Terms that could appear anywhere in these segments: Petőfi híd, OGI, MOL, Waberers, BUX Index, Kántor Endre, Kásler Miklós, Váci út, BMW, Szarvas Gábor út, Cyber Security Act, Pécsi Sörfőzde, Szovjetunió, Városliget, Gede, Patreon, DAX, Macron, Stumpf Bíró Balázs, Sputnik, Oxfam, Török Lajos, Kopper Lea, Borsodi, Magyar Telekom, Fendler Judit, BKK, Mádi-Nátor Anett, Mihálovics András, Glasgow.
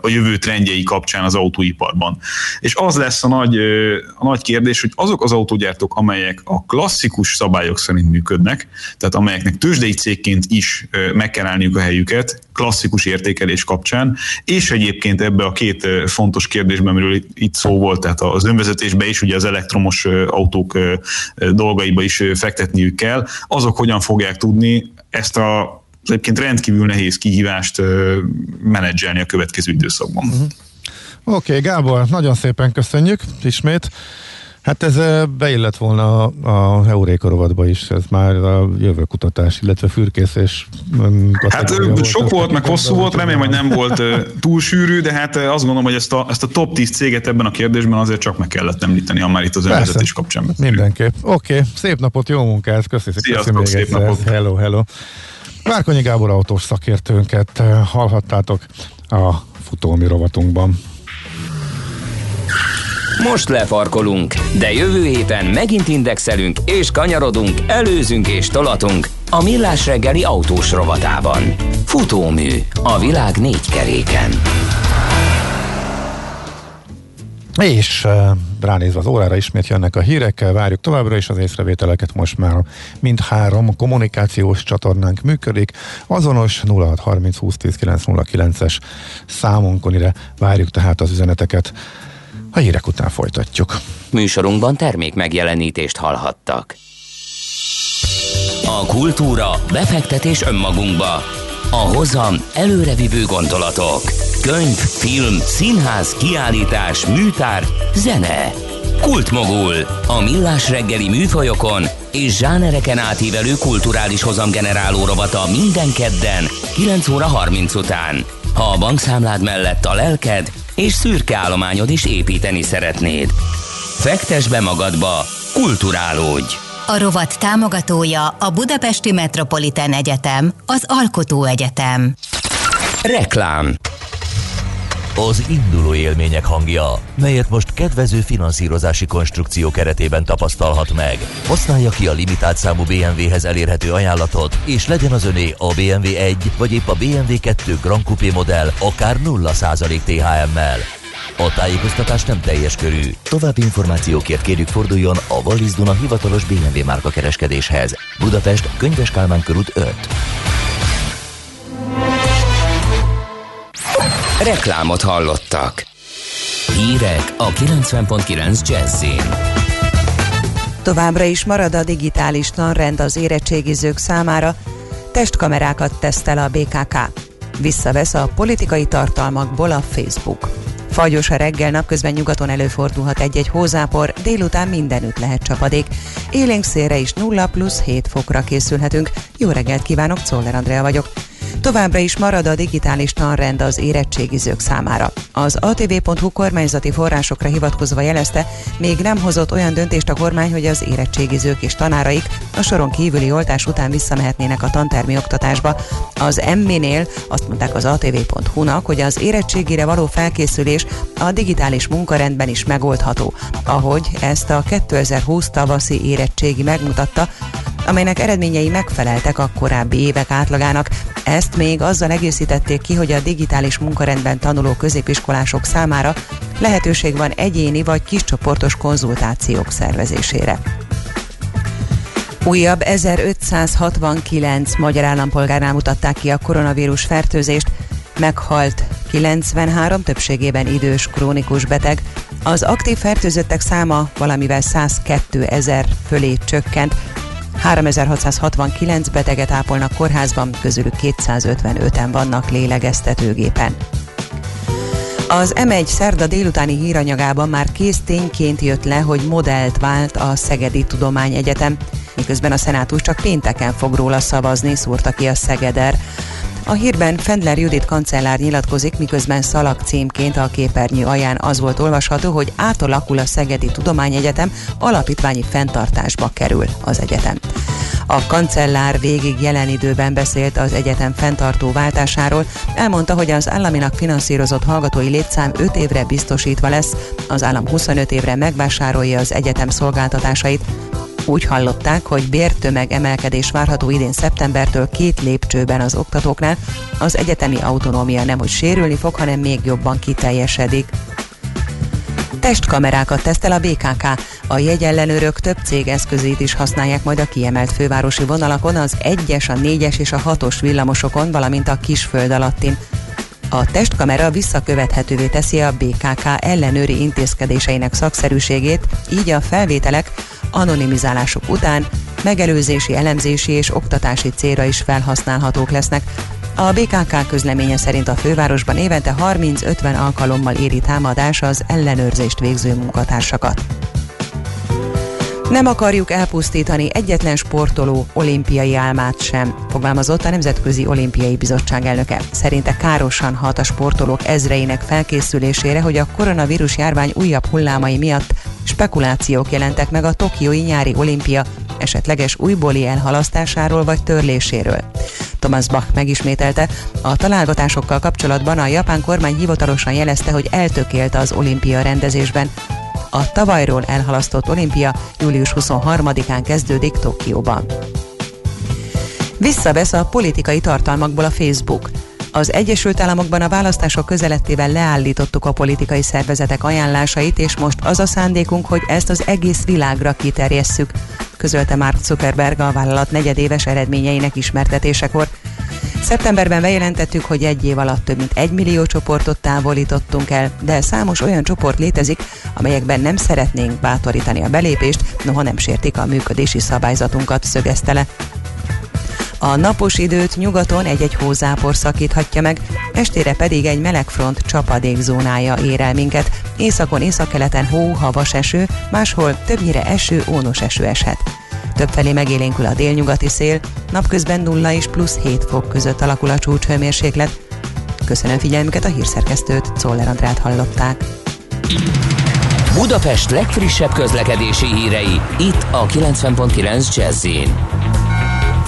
a jövő trendjei kapcsán az autóiparban. És az lesz a nagy kérdés, hogy azok az autógyártók, amelyek a klasszikus szabályok szerint működnek, tehát amelyeknek tőzsdei cégként is meg kell állniuk a helyüket, klasszikus értékelés kapcsán, és egyébként ebbe a két fontos kérdésben, amiről itt szó volt, tehát az önvezetésbe is, ugye az elektromos autók dolgaiba is fektetniük kell, azok hogyan fogják tudni ezt az egyébként rendkívül nehéz kihívást menedzselni a következő időszakban. Uh-huh. Oké, Gábor, nagyon szépen köszönjük ismét. Hát ez beillett volna a Heuréka rovatba is, ez már a jövőkutatás, illetve fürkészés. Hát sok volt, meg hosszú volt, remélem, hogy nem volt túl sűrű, de hát azt gondolom, hogy ezt a top 10 céget ebben a kérdésben azért csak meg kellett említeni, ha már itt az önvezetés kapcsán. Mindenképp. Oké, szép napot, jó munkát, köszönjük. Szép napot. Hello. Várkonyi Gábor autós szakértőnket hallhattátok a futómű rovatunkban. Most lefarkolunk, de jövő héten megint indexelünk és kanyarodunk, előzünk és tolatunk a Millás reggeli autós rovatában. Futómű a világ négy keréken. És ránézve az órára ismét jönnek a hírekkel, várjuk továbbra is az észrevételeket, most már mindhárom kommunikációs csatornánk működik, azonos 0630 20 10 909-es számunkon, ide várjuk tehát az üzeneteket. A hírek után folytatjuk. Műsorunkban termék megjelenítést hallhattak. A kultúra, befektetés önmagunkba. A hozam, előrevívő gondolatok. Könyv, film, színház, kiállítás, műtár, zene. Kultmogul. A Millás reggeli műfajokon és zsánereken átívelő kulturális hozamgeneráló rovata minden kedden 9 óra 30 után. Ha a bankszámlád mellett a lelked és szürke állományod is építeni szeretnéd. Fektess be magadba, kulturálódj! A rovat támogatója a Budapesti Metropolitán Egyetem, az Alkotó Egyetem. Reklám. Az induló élmények hangja, melyet most kedvező finanszírozási konstrukció keretében tapasztalhat meg. Használja ki a limitált számú BMW-hez elérhető ajánlatot, és legyen az öné a BMW 1 vagy épp a BMW 2 Grand Coupé modell, akár 0% THM-mel. A tájékoztatás nem teljes körű. További információkért kérjük, forduljon a Wallis Duna hivatalos BMW márka kereskedéshez. Budapest, Könyves Kálmán körút 5. Reklámot hallottak. Hírek a 90.9 Jazz-in. Továbbra is marad a digitális tanrend az érettségizők számára, testkamerákat tesztel a BKK. Visszavesz a politikai tartalmakból a Facebook. Fagyos a reggel, napközben nyugaton előfordulhat egy-egy hózápor, délután mindenütt lehet csapadék. Élénk szélre is 0+7 fokra készülhetünk. Jó reggelt kívánok, Czoller Andrea vagyok. Továbbra is marad a digitális tanrend az érettségizők számára. Az atv.hu kormányzati forrásokra hivatkozva jelezte, még nem hozott olyan döntést a kormány, hogy az érettségizők és tanáraik a soron kívüli oltás után visszamehetnének a tantermi oktatásba. Az MB-nél azt mondták az atv.hu-nak, hogy az érettségire való felkészülés a digitális munkarendben is megoldható, ahogy ezt a 2020 tavaszi érettségi megmutatta, amelynek eredményei megfeleltek a korábbi évek átlagának. Ezt még azzal egészítették ki, hogy a digitális munkarendben tanuló középiskolások számára lehetőség van egyéni vagy kiscsoportos konzultációk szervezésére. Újabb 1569 magyar állampolgárnál mutatták ki a koronavírus fertőzést, meghalt 93, többségében idős krónikus beteg. Az aktív fertőzöttek száma valamivel 102 000 fölé csökkent, 3669 beteget ápolnak kórházban, közülük 255-en vannak lélegeztetőgépen. Az M1 szerda délutáni híranyagában már késztényként jött le, hogy modellt vált a Szegedi Tudományegyetem, miközben a szenátus csak pénteken fog róla szavazni, szúrta ki a Szegeder. A hírben Fendler Judit kancellár nyilatkozik, miközben szalag címként a képernyő alján az volt olvasható, hogy átalakul a Szegedi Tudományegyetem, alapítványi fenntartásba kerül az egyetem. A kancellár végig jelen időben beszélt az egyetem fenntartó váltásáról, elmondta, hogy az államinak finanszírozott hallgatói létszám 5 évre biztosítva lesz, az állam 25 évre megvásárolja az egyetem szolgáltatásait, Úgy hallották, hogy bértömeg emelkedés várható idén szeptembertől 2 lépcsőben az oktatóknál, az egyetemi autonómia nemhogy sérülni fog, hanem még jobban kiteljesedik. Testkamerákat tesztel a BKK. A jegyellenőrök több cég eszközét is használják majd a kiemelt fővárosi vonalakon, az 1-es, a 4-es és a 6-os villamosokon, valamint a kisföld alattin. A testkamera visszakövethetővé teszi a BKK ellenőri intézkedéseinek szakszerűségét, így a felvételek anonimizálásuk után megelőzési, elemzési és oktatási célra is felhasználhatók lesznek. A BKK közleménye szerint a fővárosban évente 30-50 alkalommal éri támadás az ellenőrzést végző munkatársakat. Nem akarjuk elpusztítani egyetlen sportoló olimpiai álmát sem, fogalmazott a Nemzetközi Olimpiai Bizottság elnöke. Szerinte károsan hat a sportolók ezreinek felkészülésére, hogy a koronavírus járvány újabb hullámai miatt spekulációk jelentek meg a tokiói nyári olimpia esetleges újbóli elhalasztásáról vagy törléséről. Thomas Bach megismételte, a találgatásokkal kapcsolatban a japán kormány hivatalosan jelezte, hogy eltökélt az olimpia rendezésben. A tavalyról elhalasztott olimpia július 23-án kezdődik Tokióban. Visszavesz a politikai tartalmakból a Facebook. Az Egyesült Államokban a választások közelettével leállítottuk a politikai szervezetek ajánlásait, és most az a szándékunk, hogy ezt az egész világra kiterjesszük, közölte Mark Zuckerberg a vállalat negyedéves eredményeinek ismertetésekor. Szeptemberben bejelentettük, hogy 1 év alatt több mint 1 millió csoportot távolítottunk el, de számos olyan csoport létezik, amelyekben nem szeretnénk bátorítani a belépést, noha nem sértik a működési szabályzatunkat, szögezte le. A napos időt nyugaton egy-egy hózápor szakíthatja meg, estére pedig egy melegfront csapadékzónája ér el minket. Északon, északkeleten hó, havas eső, máshol többnyire eső, ónos eső eshet. Többfelé megélénkül a délnyugati szél, napközben 0 és plusz 7 fok között alakul a csúcshőmérséklet. Köszönöm figyelmüket, a hírszerkesztőt, Czoller Andrát hallották. Budapest legfrissebb közlekedési hírei, itt a 90.9 Jazz-in.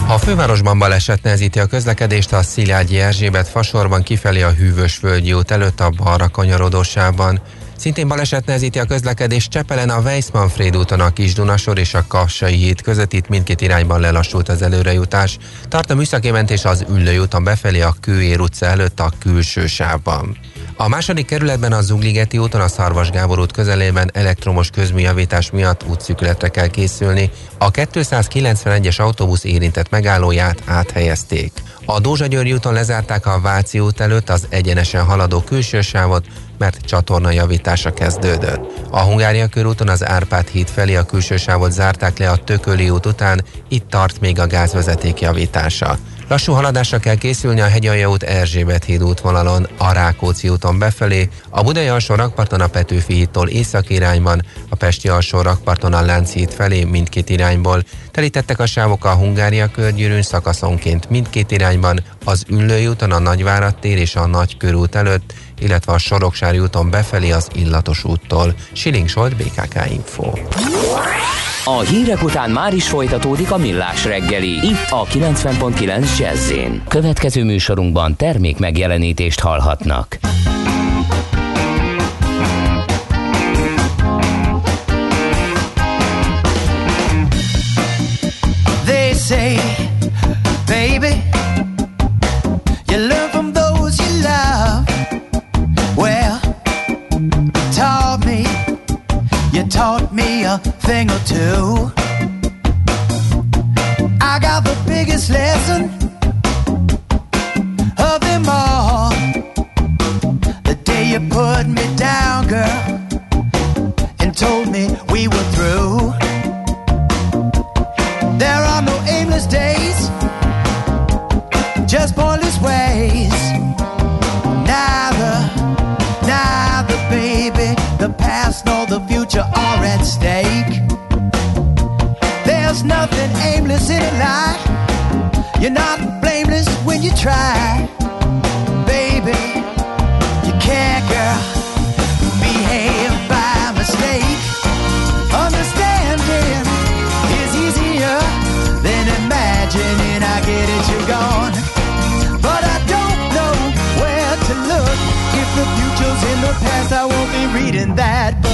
A fővárosban baleset nehezíti a közlekedést a Szilágyi Erzsébet fasorban kifelé a Hűvösvölgyi út előtt a balra kanyarodó sávban. Szintén baleset nehezíti a közlekedést Csepelen a Weiss Manfréd úton a Kis Dunasor és a Kvassay híd között, itt mindkét irányban lelassult az előrejutás. Tart a műszaki mentés az Üllői úton befelé a Kőér utca előtt a külső sávban. A második kerületben a Zugligeti úton a Szarvas Gábor út közelében elektromos közműjavítás miatt útszükületre kell készülni. A 291-es autóbusz érintett megállóját áthelyezték. A Dózsa György úton lezárták a Váci út előtt az egyenesen haladó külső sávot, mert csatorna javítása kezdődött. A Hungária körúton az Árpád híd felé a külső sávot zárták le a Tököli út után, itt tart még a gázvezeték javítása. Lassú haladásra kell készülni a Hegyalja út Erzsébet híd útvonalon, a Rákóczi úton befelé, a Budai alsó rakparton a Petőfi hídtól északi irányban, a Pesti alsó rakparton a Lánchíd felé mindkét irányból. Telítettek a sávok a Hungária körgyűrűn szakaszonként mindkét irányban, az Üllői úton a Nagyvárad tér és a Nagykörút előtt, illetve a Soroksári úton befelé az Illatos úttól. Siling Zsolt, BKK Info. A hírek után már is folytatódik a Millás reggeli, itt a 90.9 Jazz-én. Következő műsorunkban termék megjelenítést hallhatnak. They say, baby, you learn from those you love. Well, taught me a thing or two. I got the biggest lesson of them all. The day you put me down, girl, and told me we were through. There are no aimless days, just pointless ways. Neither, baby, the past nor the future are at stake. There's nothing aimless in a lie. You're not blameless when you try. Baby, you can't, girl, behave by mistake. Understanding is easier than imagining. I get it, you're gone, but I don't know where to look. If the future's in the past, I won't be reading that book.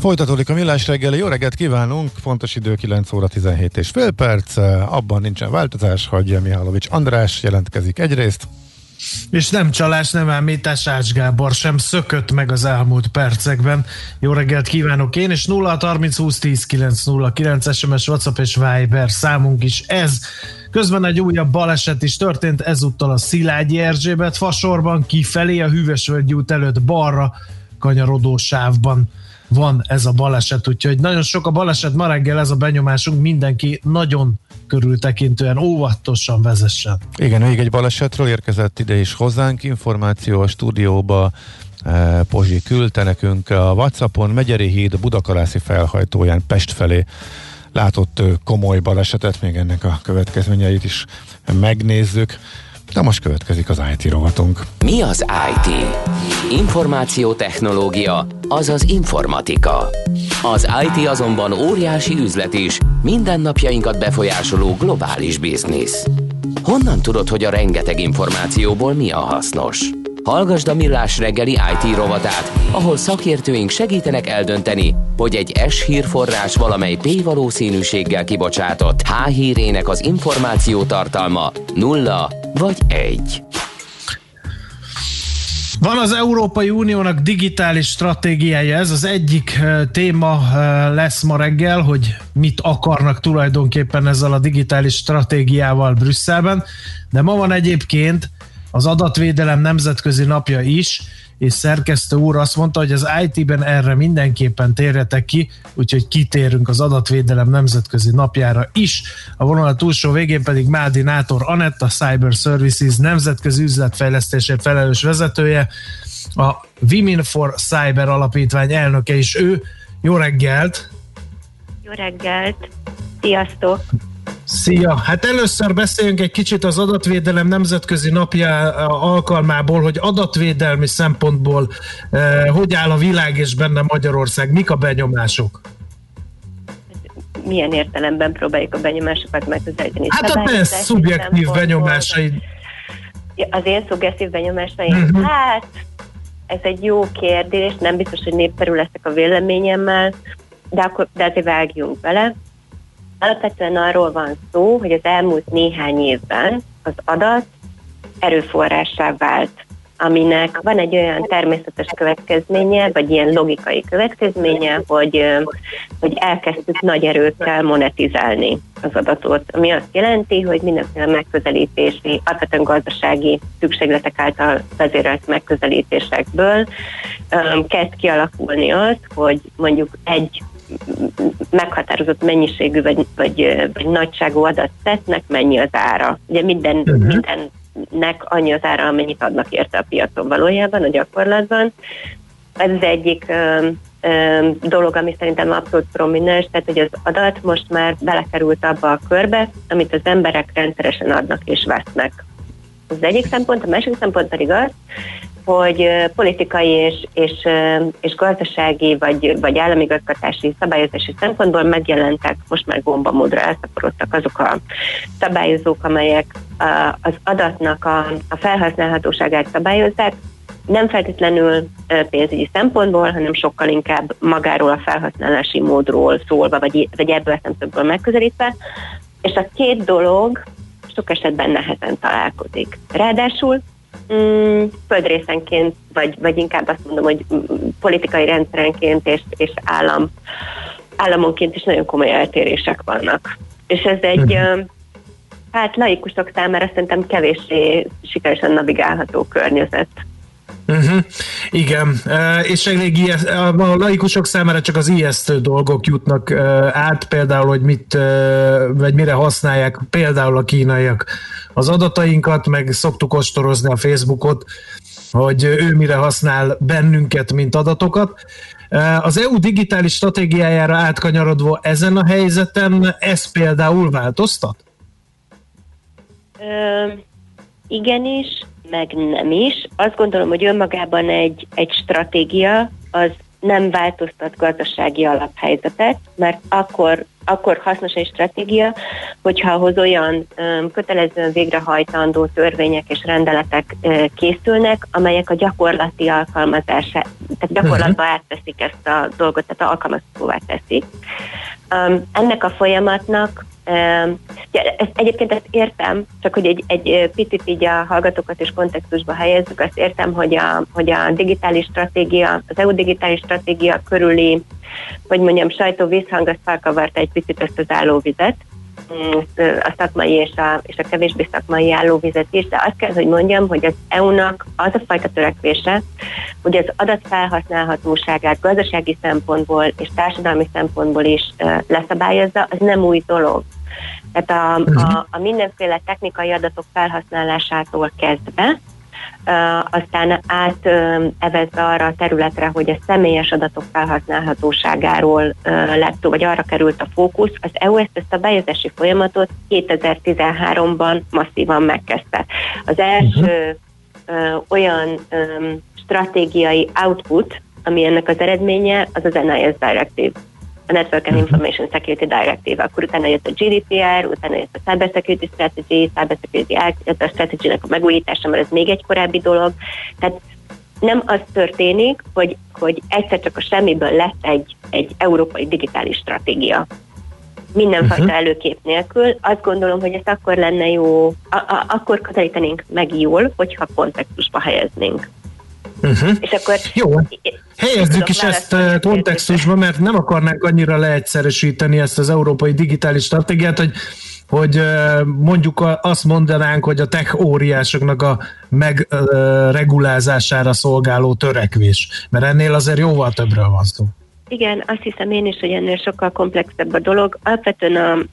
Folytatódik a Millás reggeli, jó reggelt kívánunk, fontos idő 9 óra 17 és fél perc, abban nincsen változás, hogy Mihálovics András jelentkezik egyrészt. És nem csalás, nem ámítás, Ács Gábor sem szökött meg az elmúlt percekben. Jó reggelt kívánok én, és 0630 20 10 909 SMS, WhatsApp és Viber számunk is ez. Közben egy újabb baleset is történt, ezúttal a Szilágyi Erzsébet fasorban, kifelé a Hűvösvölgyi út előtt balra kanyarodó sávban van ez a baleset, úgyhogy nagyon sok a baleset, ma reggel ez a benyomásunk, mindenki nagyon körültekintően, óvatosan vezessen. Igen, még egy balesetről érkezett ide is hozzánk információ a stúdióba, Pozsi küldte nekünk a WhatsAppon, Megyeri híd Budakarászi felhajtóján Pest felé látott komoly balesetet, még ennek a következményeit is megnézzük. De most következik az IT rovatunk. Mi az IT? Információtechnológia, azaz informatika. Az IT azonban óriási üzlet is, mindennapjainkat befolyásoló globális biznisz. Honnan tudod, hogy a rengeteg információból mi a hasznos? Hallgasd a Millás reggeli IT rovatát, ahol szakértőink segítenek eldönteni, hogy egy S-hírforrás valamely P-valószínűséggel kibocsátott H-hírének az információ tartalma 0 vagy 1. Van az Európai Uniónak digitális stratégiája, ez az egyik téma lesz ma reggel, hogy mit akarnak tulajdonképpen ezzel a digitális stratégiával Brüsszelben, de ma van egyébként az adatvédelem nemzetközi napja is, és szerkesztő úr azt mondta, hogy az IT-ben erre mindenképpen térjetek ki, úgyhogy kitérünk az adatvédelem nemzetközi napjára is. A vonal túlsó végén pedig Mádi Nátor Anett, a Cyber Services nemzetközi üzletfejlesztésért felelős vezetője, a Women for Cyber alapítvány elnöke is ő. Jó reggelt! Jó reggelt! Sziasztok! Szia! Hát először beszéljünk egy kicsit az adatvédelem nemzetközi napja alkalmából, hogy adatvédelmi szempontból hogy áll a világ és benne Magyarország, mik a benyomások? Milyen értelemben próbáljuk a benyomásokat megközelíteni? Hát a te szubjektív benyomásaid. Az én szubjektív benyomásaim? Hát, ez egy jó kérdés, nem biztos, hogy népszerű leszek a véleményemmel, de azért vágjunk bele. Alapvetően arról van szó, hogy az elmúlt néhány évben az adat erőforrássá vált, aminek van egy olyan természetes következménye, vagy ilyen logikai következménye, hogy elkezdtük nagy erőkkel monetizálni az adatot, ami azt jelenti, hogy mindenféle megközelítési, alapvetően gazdasági szükségletek által vezérelt megközelítésekből kezd kialakulni az, hogy mondjuk egy meghatározott mennyiségű vagy nagyságú adatszettnek mennyi az ára. Ugye mindennek annyi az ára, amennyit adnak érte a piacon valójában, a gyakorlatban. Ez az egyik dolog, ami szerintem abszolút prominens, tehát hogy az adat most már belekerült abba a körbe, amit az emberek rendszeresen adnak és vesznek. Ez az egyik szempont, a másik szempont pedig az, hogy politikai és gazdasági vagy államigazgatási szabályozási szempontból megjelentek, most már gombamódra elszaporodtak azok a szabályozók, amelyek az adatnak a felhasználhatóságát szabályozzák, nem feltétlenül pénzügyi szempontból, hanem sokkal inkább magáról a felhasználási módról szólva, vagy ebből a szemszögből megközelítve, és a két dolog sok esetben nehezen találkozik. Ráadásul földrészenként, vagy inkább azt mondom, hogy politikai rendszerenként és állam államonként is nagyon komoly eltérések vannak. És ez egy, hát laikusok számára szerintem kevéssé sikeresen navigálható környezet. Uh-huh. Igen, és elég a laikusok számára csak az ijesztő dolgok jutnak át, például, hogy vagy mire használják például a kínaiak az adatainkat, meg szoktuk ostorozni a Facebookot, hogy ő mire használ bennünket, mint adatokat. Az EU digitális stratégiájára átkanyarodva ezen a helyzeten, ez például változtat? Igenis, meg nem is. Azt gondolom, hogy önmagában egy stratégia az nem változtat gazdasági alaphelyzetet, mert akkor hasznos egy stratégia, hogyha ahhoz olyan kötelezően végrehajtandó törvények és rendeletek készülnek, amelyek a gyakorlati alkalmazását, tehát gyakorlatba átveszik ezt a dolgot, tehát alkalmazhatóvá teszik. Ennek a folyamatnak egyébként ezt értem, csak hogy egy picit így a hallgatókat és kontextusba helyezzük, azt értem, hogy a digitális stratégia, az EU digitális stratégia körüli, hogy mondjam, sajtó vízhang, az felkavarta egy picit ezt az állóvizet, a szakmai és a kevésbé szakmai állóvizet is, de azt kell, hogy mondjam, hogy az EU-nak az a fajta törekvése, hogy az adatfelhasználhatóságát gazdasági szempontból és társadalmi szempontból is leszabályozza, az nem új dolog. Tehát a mindenféle technikai adatok felhasználásától kezdve, aztán átevezve arra a területre, hogy a személyes adatok felhasználhatóságáról lett szó, vagy arra került a fókusz, az EU ezt a szabályozási folyamatot 2013-ban masszívan megkezdte. Az első olyan stratégiai output, ami ennek az eredménye, az az NIS Directive, a Network and Information Security Directive, akkor utána jött a GDPR, utána jött a Cyber Security Strategy, Cyber Security Act, a Strategy-nek a megújítása, mert ez még egy korábbi dolog. Tehát nem az történik, hogy egyszer csak a semmiből lett egy európai digitális stratégia. Mindenfajta előkép nélkül. Azt gondolom, hogy ez akkor lenne jó, akkor közelítenénk meg jól, hogyha kontextusba helyeznénk. És akkor jó, helyezzük is ezt kontextusba, mert nem akarnánk annyira leegyszerűsíteni ezt az európai digitális stratégiát, hogy mondjuk azt mondanánk, hogy a tech óriásoknak a megregulázására szolgáló törekvés, mert ennél azért jóval többről van szó. Igen, azt hiszem én is, hogy ennél sokkal komplexebb a dolog. Alapvetően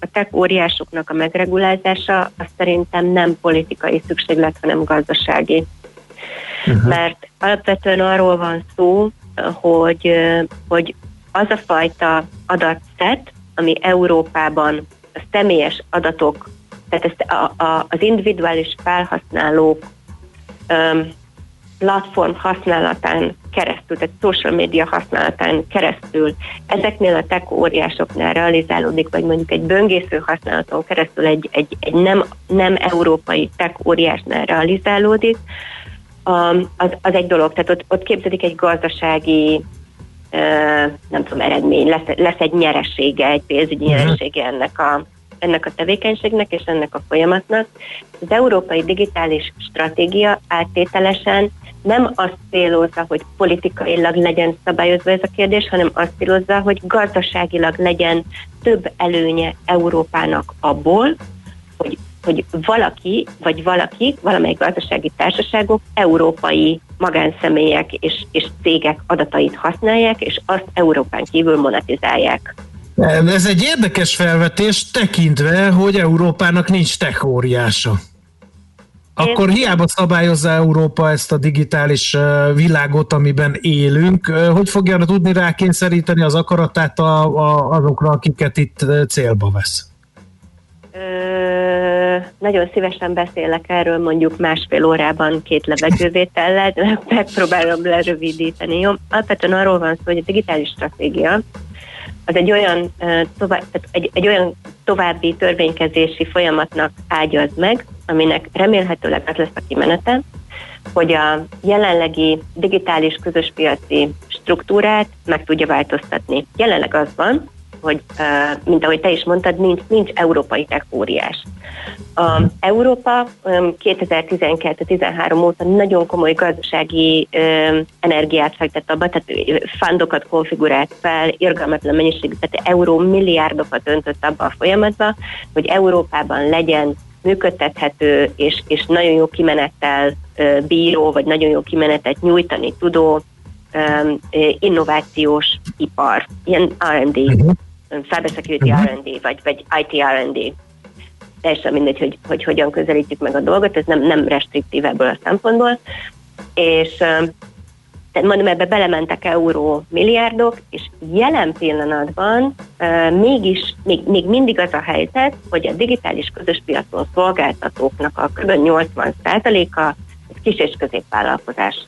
a tech óriásoknak a megregulázása az szerintem nem politikai szükséglet, hanem gazdasági. Mert alapvetően arról van szó, hogy az a fajta adatszett, ami Európában a személyes adatok, tehát ezt az individuális felhasználók platform használatán keresztül, tehát social media használatán keresztül, ezeknél a tech óriásoknál realizálódik, vagy mondjuk egy böngésző használaton keresztül egy nem európai tech óriásnál realizálódik, az egy dolog, tehát ott képzelik egy gazdasági nem tudom, eredmény, lesz egy nyeresége, egy pénzügyi nyeresége ennek a tevékenységnek és ennek a folyamatnak. Az európai digitális stratégia áttételesen nem azt célozza, hogy politikailag legyen szabályozva ez a kérdés, hanem azt célozza, hogy gazdaságilag legyen több előnye Európának abból, hogy valaki, vagy valakik, valamelyik gazdasági társaságok, európai magánszemélyek és cégek adatait használják, és azt Európán kívül monetizálják. Ez egy érdekes felvetés, tekintve, hogy Európának nincs tech óriása. Akkor hiába szabályozza Európa ezt a digitális világot, amiben élünk, hogy fogja tudni rákényszeríteni az akaratát azokra, akiket itt célba vesz? Nagyon szívesen beszélek erről mondjuk másfél órában 2 levegővétellel, de megpróbálom lerövidíteni. Jó? Alapvetően arról van szó, hogy a digitális stratégia az egy olyan további törvénykezési folyamatnak ágyaz meg, aminek remélhetőleg az lesz a kimenete, hogy a jelenlegi digitális közös piaci struktúrát meg tudja változtatni. Jelenleg az van, hogy, mint ahogy te is mondtad, nincs európai techóriás. Európa 2012-13 óta nagyon komoly gazdasági energiát fektet abba, tehát fundokat konfigurált fel, irgalmatlan mennyiségű, tehát euró milliárdokat öntött abba a folyamatba, hogy Európában legyen működtethető és nagyon jó kimenettel bíró, vagy nagyon jó kimenetet nyújtani tudó innovációs ipar, ilyen R&D, cybersecurity R&D, vagy IT R&D. Teljesen mindegy, hogy hogyan közelítjük meg a dolgot, ez nem restriktív ebből a szempontból. És mondom, ebbe belementek euró milliárdok, és jelen pillanatban még mindig az a helyzet, hogy a digitális közös piacon szolgáltatóknak a kb. 80%-a kis- és középvállalkozás.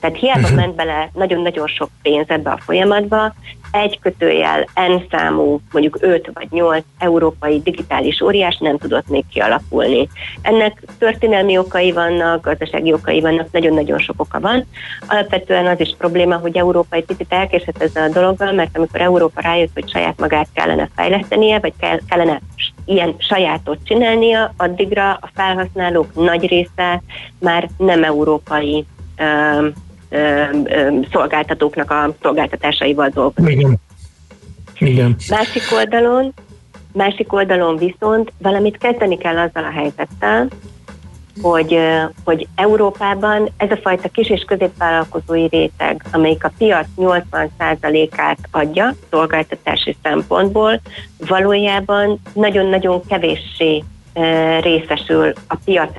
Tehát hiába ment bele nagyon-nagyon sok pénz ebbe a folyamatba, egy kötőjel N számú, mondjuk 5 vagy 8 európai digitális óriás nem tudott még kialakulni. Ennek történelmi okai vannak, gazdasági okai vannak, nagyon-nagyon sok oka van. Alapvetően az is probléma, hogy Európa egy picit elkésett ezzel a dologgal, mert amikor Európa rájött, hogy saját magát kellene fejlesztenie, vagy kellene ilyen sajátot csinálnia, addigra a felhasználók nagy része már nem európai szolgáltatóknak a szolgáltatásaival dolgozik. Igen. Másik oldalon viszont valamit kezdeni kell azzal a helyzettel, hogy Európában ez a fajta kis- és középvállalkozói réteg, amelyik a piac 80%-át adja szolgáltatási szempontból, valójában nagyon-nagyon kevéssé részesül a piac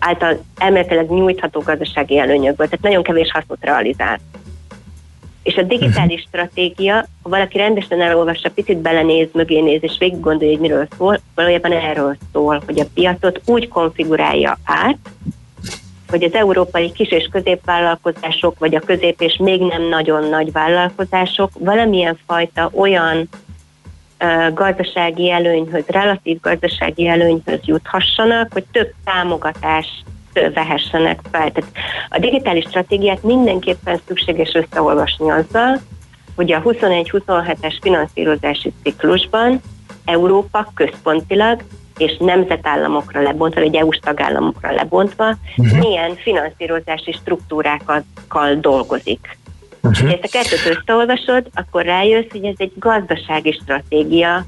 által elméletileg nyújtható gazdasági előnyökből, tehát nagyon kevés hasznot realizál. És a digitális stratégia, ha valaki rendesen elolvassa, picit belenéz, mögé néz, és végig gondolja, hogy miről szól, valójában erről szól, hogy a piacot úgy konfigurálja át, hogy az európai kis- és középvállalkozások, vagy a közép- és még nem nagyon nagy vállalkozások valamilyen fajta olyan gazdasági előnyhöz, relatív gazdasági előnyhöz juthassanak, hogy több támogatást vehessenek fel. Tehát a digitális stratégiát mindenképpen szükséges összeolvasni azzal, hogy a 21-27-es finanszírozási ciklusban Európa központilag és nemzetállamokra lebontva, vagy EU-s tagállamokra lebontva milyen finanszírozási struktúrákkal dolgozik. Ha ezt a kettőt összeolvasod, akkor rájössz, hogy ez egy gazdasági stratégia,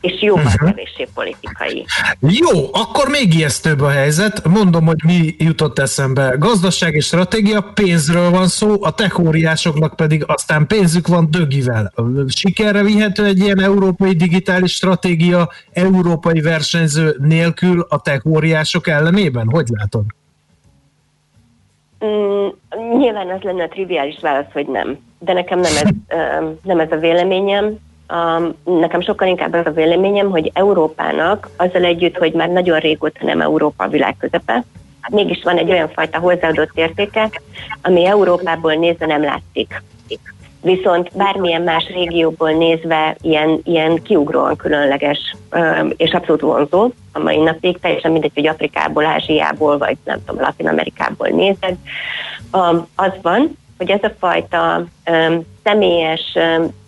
és jóval kevéssé politikai. Jó, akkor még ijesztőbb a helyzet. Mondom, hogy mi jutott eszembe. Gazdasági stratégia, pénzről van szó, a techóriásoknak pedig aztán pénzük van dögivel. Sikerre vihető egy ilyen európai digitális stratégia európai versenyző nélkül a techóriások ellenében? Hogy látod? Nyilván az lenne a triviális válasz, hogy nem. De nekem nem ez a véleményem. Nekem sokkal inkább az a véleményem, hogy Európának azzal együtt, hogy már nagyon régóta nem Európa a világ közepe, mégis van egy olyan fajta hozzáadott értéke, ami Európából nézve nem látszik. Viszont bármilyen más régióból nézve ilyen kiugróan különleges és abszolút vonzó a mai napig, teljesen mindegy, hogy Afrikából, Ázsiából, vagy nem tudom, Latin-Amerikából nézed. Az van, hogy ez a fajta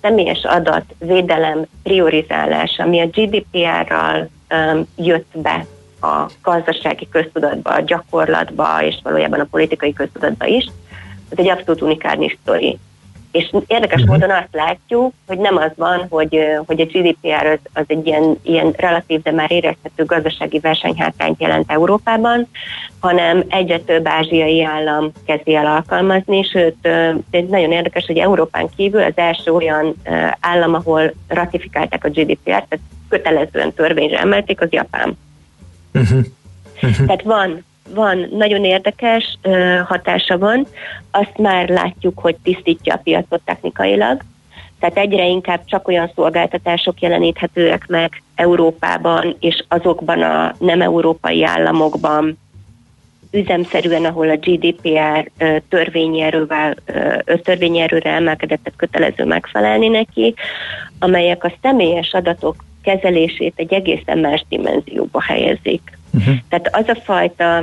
személyes adatvédelem priorizálása, ami a GDPR-ral jött be a gazdasági köztudatba, a gyakorlatba, és valójában a politikai köztudatba is, ez egy abszolút unikális sztori. És érdekes módon azt látjuk, hogy nem az van, hogy a GDPR az egy ilyen relatív, de már érezhető gazdasági versenyhátrányt jelent Európában, hanem egyre több ázsiai állam kezdi el alkalmazni, sőt, nagyon érdekes, hogy Európán kívül az első olyan állam, ahol ratifikálták a GDPR-t, tehát kötelezően törvényre emelték, az Japán. Tehát van, nagyon érdekes hatása van, azt már látjuk, hogy tisztítja a piacot technikailag, tehát egyre inkább csak olyan szolgáltatások jeleníthetőek meg Európában és azokban a nem európai államokban üzemszerűen, ahol a GDPR törvényi erőre emelkedett, tehát kötelező megfelelni neki, amelyek a személyes adatok kezelését egy egészen más dimenzióba helyezik. Tehát az a fajta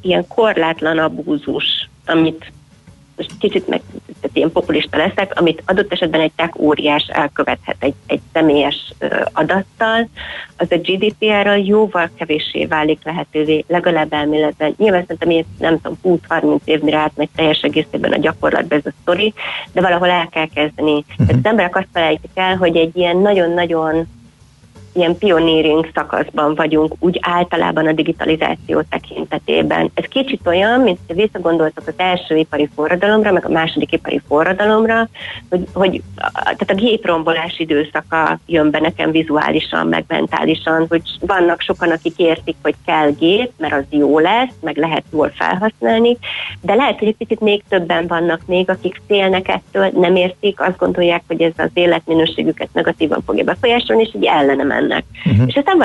ilyen korlátlan abúzus, amit most kicsit meg ilyen populista leszek, amit adott esetben egy tech óriás elkövethet egy személyes adattal, az a GDPR-ral jóval kevéssé válik lehetővé, legalább elméletben. Nyilván szerintem én nem tudom, 20-30 év mire átmegy teljes egészében a gyakorlatban ez a sztori, de valahol el kell kezdeni. Uh-huh. Tehát az emberek azt felejtik el, hogy egy ilyen nagyon-nagyon ilyen pioneering szakaszban vagyunk, úgy általában a digitalizáció tekintetében. Ez kicsit olyan, mint ha visszagondoltok az első ipari forradalomra, meg a második ipari forradalomra, hogy tehát a géprombolás időszaka jön be nekem vizuálisan, meg mentálisan, hogy vannak sokan, akik értik, hogy kell gép, mert az jó lesz, meg lehet jól felhasználni, de lehet, hogy egy picit még többen vannak még, akik félnek ettől, nem értik, azt gondolják, hogy ez az életminőségüket negatívan fogja befolyásolni, és így ellenem. Uh-huh. És aztán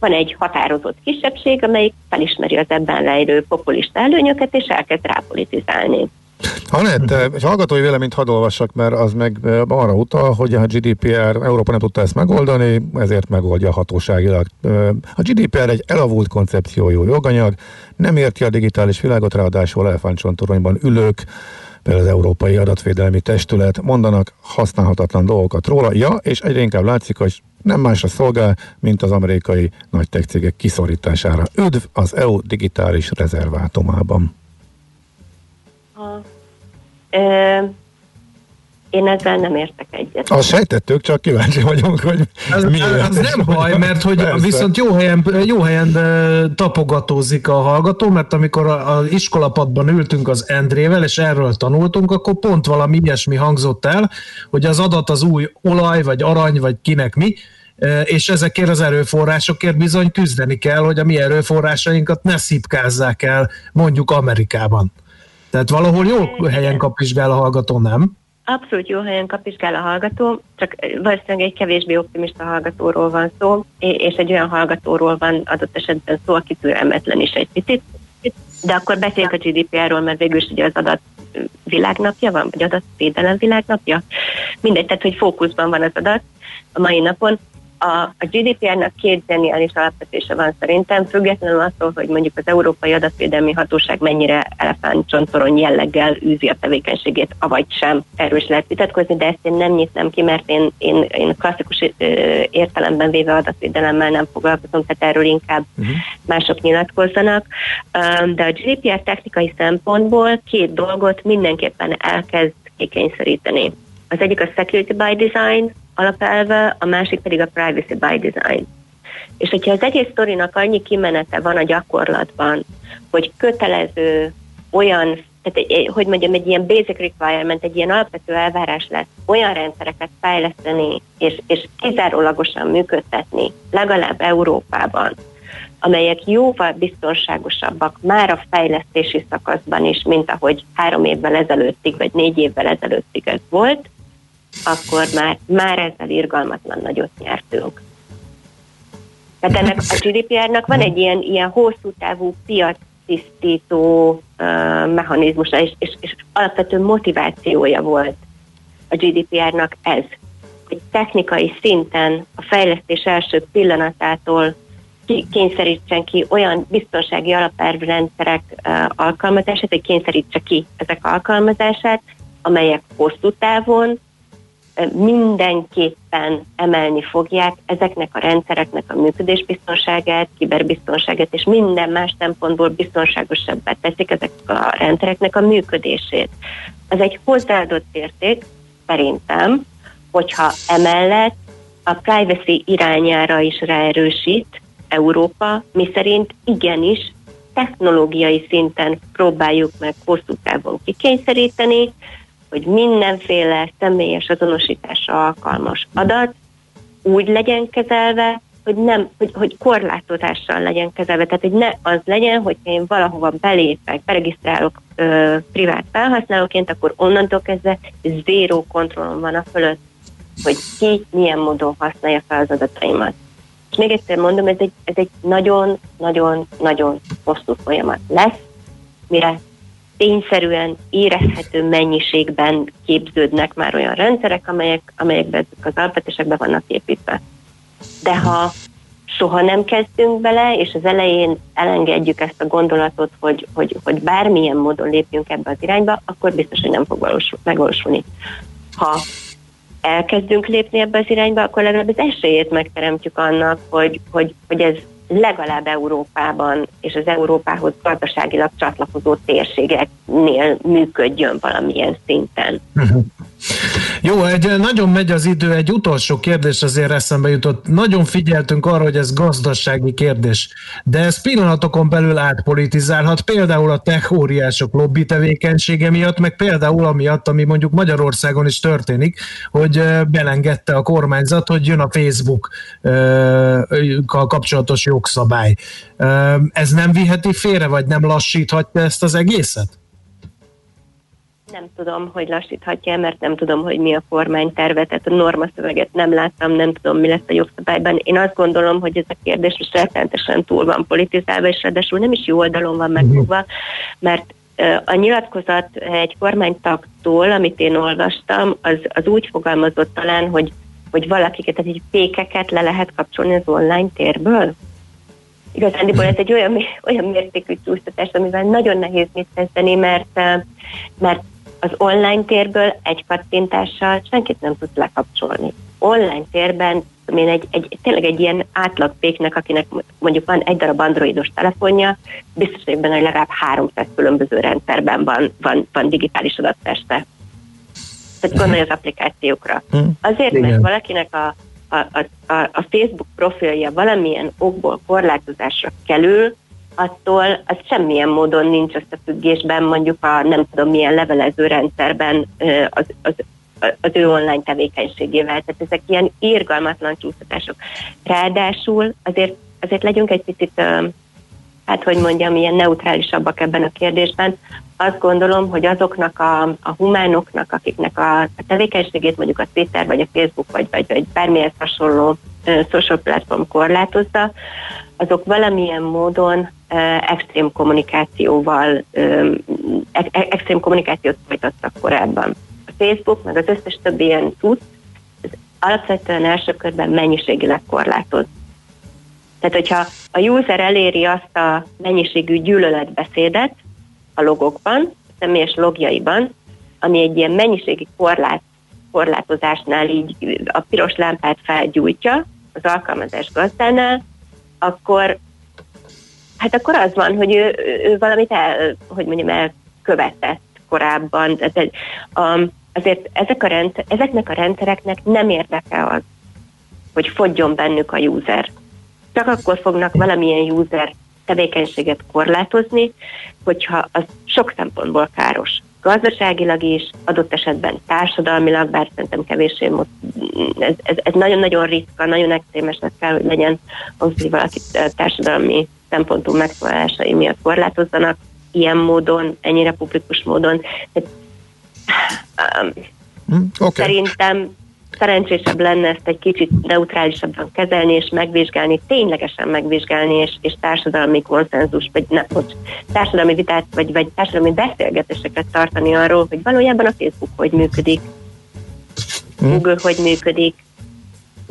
van egy határozott kisebbség, amelyik felismeri az ebben rejlő populista előnyöket, és elkezd rápolitizálni. Anett, egy hallgatói véleményt hadd olvassak, mert az meg arra utal, hogy a GDPR, Európa nem tudta ezt megoldani, ezért megoldja hatóságilag. A GDPR egy elavult koncepciójú joganyag, nem érti a digitális világot, ráadásul elefántcsontoronyban ülők, például az Európai Adatvédelmi Testület mondanak használhatatlan dolgokat róla, ja, és egyre inkább látszik, hogy nem másra szolgál, mint az amerikai nagy tech cégek kiszorítására. Üdv az EU digitális rezervátumában. Én ezzel nem értek egyet. Azt sejtettük, csak kíváncsi vagyunk, hogy az nem baj, mert hogy persze. Viszont jó helyen tapogatózik a hallgató, mert amikor az iskolapadban ültünk az Endrével, és erről tanultunk, akkor pont valami ilyesmi hangzott el, hogy az adat az új olaj, vagy arany, vagy kinek mi, és ezekért az erőforrásokért bizony küzdeni kell, hogy a mi erőforrásainkat ne szipkázzák el, mondjuk Amerikában. Tehát valahol jó helyen kapvizsgál a hallgató, nem? Abszolút jó helyen kapizsgál a hallgató, csak valószínűleg egy kevésbé optimista hallgatóról van szó, és egy olyan hallgatóról van adott esetben szó, aki türelmetlen is egy picit. De akkor beszéljük a GDPR-ról, mert végül is ugye az adatvilágnapja van, vagy adatvédelem világnapja. Mindegy, tehát hogy fókuszban van az adat a mai napon. A GDPR-nak két zseniális alapvetése van szerintem, függetlenül attól, hogy mondjuk az Európai Adatvédelmi Hatóság mennyire elefántcsontorony jelleggel űzi a tevékenységét, avagy sem. Erről is lehet vitatkozni, de ezt én nem nyitnám ki, mert én klasszikus értelemben véve adatvédelemmel nem foglalkozom, tehát erről inkább mások nyilatkozzanak. De a GDPR technikai szempontból két dolgot mindenképpen elkezd kikényszeríteni. Az egyik a security by design alapelve, a másik pedig a privacy by design. És hogyha az egész sztorinak annyi kimenete van a gyakorlatban, hogy kötelező olyan, tehát egy ilyen basic requirement, egy ilyen alapvető elvárás lesz olyan rendszereket fejleszteni és kizárólagosan működtetni, legalább Európában, amelyek jóval biztonságosabbak már a fejlesztési szakaszban is, mint ahogy 3 évvel ezelőttig, vagy 4 évvel ezelőttig ez volt, akkor már ezzel irgalmatlan nagyot nyertünk. Tehát ennek a GDPR-nak van egy ilyen hosszú távú piactisztító mechanizmusa, és alapvető motivációja volt a GDPR-nak ez. Egy technikai szinten a fejlesztés első pillanatától kényszerítsen ki olyan biztonsági alapelvrendszerek alkalmazását, hogy kényszerítse ki ezek alkalmazását, amelyek hosszú távon mindenképpen emelni fogják ezeknek a rendszereknek a működésbiztonságát, kiberbiztonságát, és minden más szempontból biztonságosabbá teszik ezek a rendszereknek a működését. Az egy hozzáadott érték, szerintem, hogyha emellett a privacy irányára is ráerősít Európa, miszerint igenis technológiai szinten próbáljuk meg hosszú távon kikényszeríteni, hogy mindenféle személyes azonosításra alkalmas adat úgy legyen kezelve, hogy korlátozással legyen kezelve. Tehát, hogy ne az legyen, hogy én valahova belépek, beregisztrálok privát felhasználóként, akkor onnantól kezdve zéró kontrollom van a fölött, hogy ki milyen módon használja fel az adataimat. És még egyszer mondom, ez egy nagyon-nagyon-nagyon hosszú folyamat lesz, mire tényszerűen érezhető mennyiségben képződnek már olyan rendszerek, amelyekben az alapvetésekben vannak építve. De ha soha nem kezdünk bele, és az elején elengedjük ezt a gondolatot, hogy bármilyen módon lépjünk ebbe az irányba, akkor biztos, hogy nem fog megvalósulni. Ha elkezdünk lépni ebbe az irányba, akkor legalább az esélyét megteremtjük annak, hogy ez legalább Európában és az Európához gazdaságilag csatlakozó térségeknél működjön valamilyen szinten. Jó, nagyon megy az idő, egy utolsó kérdés azért eszembe jutott. Nagyon figyeltünk arra, hogy ez gazdasági kérdés, de ez pillanatokon belül átpolitizálhat, például a tech óriások lobby tevékenysége miatt, meg például amiatt, ami mondjuk Magyarországon is történik, hogy belengedte a kormányzat, hogy jön a Facebook-kal kapcsolatos jogszabály. Ez nem viheti félre, vagy nem lassíthatja ezt az egészet? Nem tudom, hogy lassíthatja, mert nem tudom, hogy mi a kormányterve, tehát a normaszöveget nem láttam, nem tudom, mi lesz a jogszabályban. Én azt gondolom, hogy ez a kérdés most rettenetesen túl van politizálva, és ráadásul nem is jó oldalon van megfogva, mert a nyilatkozat egy kormánytagtól, amit én olvastam, az úgy fogalmazott talán, hogy valakiket, tehát egy pékeket le lehet kapcsolni az online térből. Igazándiból ez egy olyan mértékű csúsztatás, amivel nagyon nehéz mit kezdeni, mert az online térből egy kattintással senkit nem tud lekapcsolni. Online térben tényleg egy ilyen átlagpéknek, akinek mondjuk van egy darab androidos telefonja, biztos vagyok benne, hogy legalább 300 különböző rendszerben van digitális adatteste. Tehát gondolj az applikációkra. Azért, mert valakinek a Facebook profilja valamilyen okból korlátozásra kerül, attól az semmilyen módon nincs összefüggésben mondjuk a nem tudom milyen levelező rendszerben az ő online tevékenységével. Tehát ezek ilyen irgalmatlan csúsztatások. Ráadásul azért legyünk egy picit, ilyen neutrálisabbak ebben a kérdésben. Azt gondolom, hogy azoknak a humánoknak, akiknek a tevékenységét mondjuk a Twitter, vagy a Facebook, vagy bármilyen hasonló social platform korlátozza, azok valamilyen módon extrém kommunikációt folytattak korábban. A Facebook, meg az összes többi ilyen cucc, az alapvetően első körben mennyiségileg korlátoz. Tehát, hogyha a user eléri azt a mennyiségű gyűlöletbeszédet a logokban, a személyes logjaiban, ami egy ilyen mennyiségi korlátozásnál így a piros lámpát felgyújtja az alkalmazás gazdánál, akkor az van, hogy ő valamit elkövetett korábban. Tehát, azért ezeknek a rendszereknek nem érdeke az, hogy fogyjon bennük a user. Csak akkor fognak valamilyen user tevékenységet korlátozni, hogyha az sok szempontból káros. Gazdaságilag is, adott esetben társadalmilag, bár szerintem kevéssé most ez nagyon-nagyon ritka, nagyon extrémes kell, hogy legyen az, hogy valakit társadalmi szempontú megszólalásai miatt korlátozzanak, ilyen módon, ennyire publikus módon. Okay. Szerintem szerencsésebb lenne ezt egy kicsit neutrálisabban kezelni és megvizsgálni, ténylegesen megvizsgálni, és társadalmi konszenzust, társadalmi vitát, vagy társadalmi beszélgetéseket tartani arról, hogy valójában a Facebook hogy működik, Google hogy működik,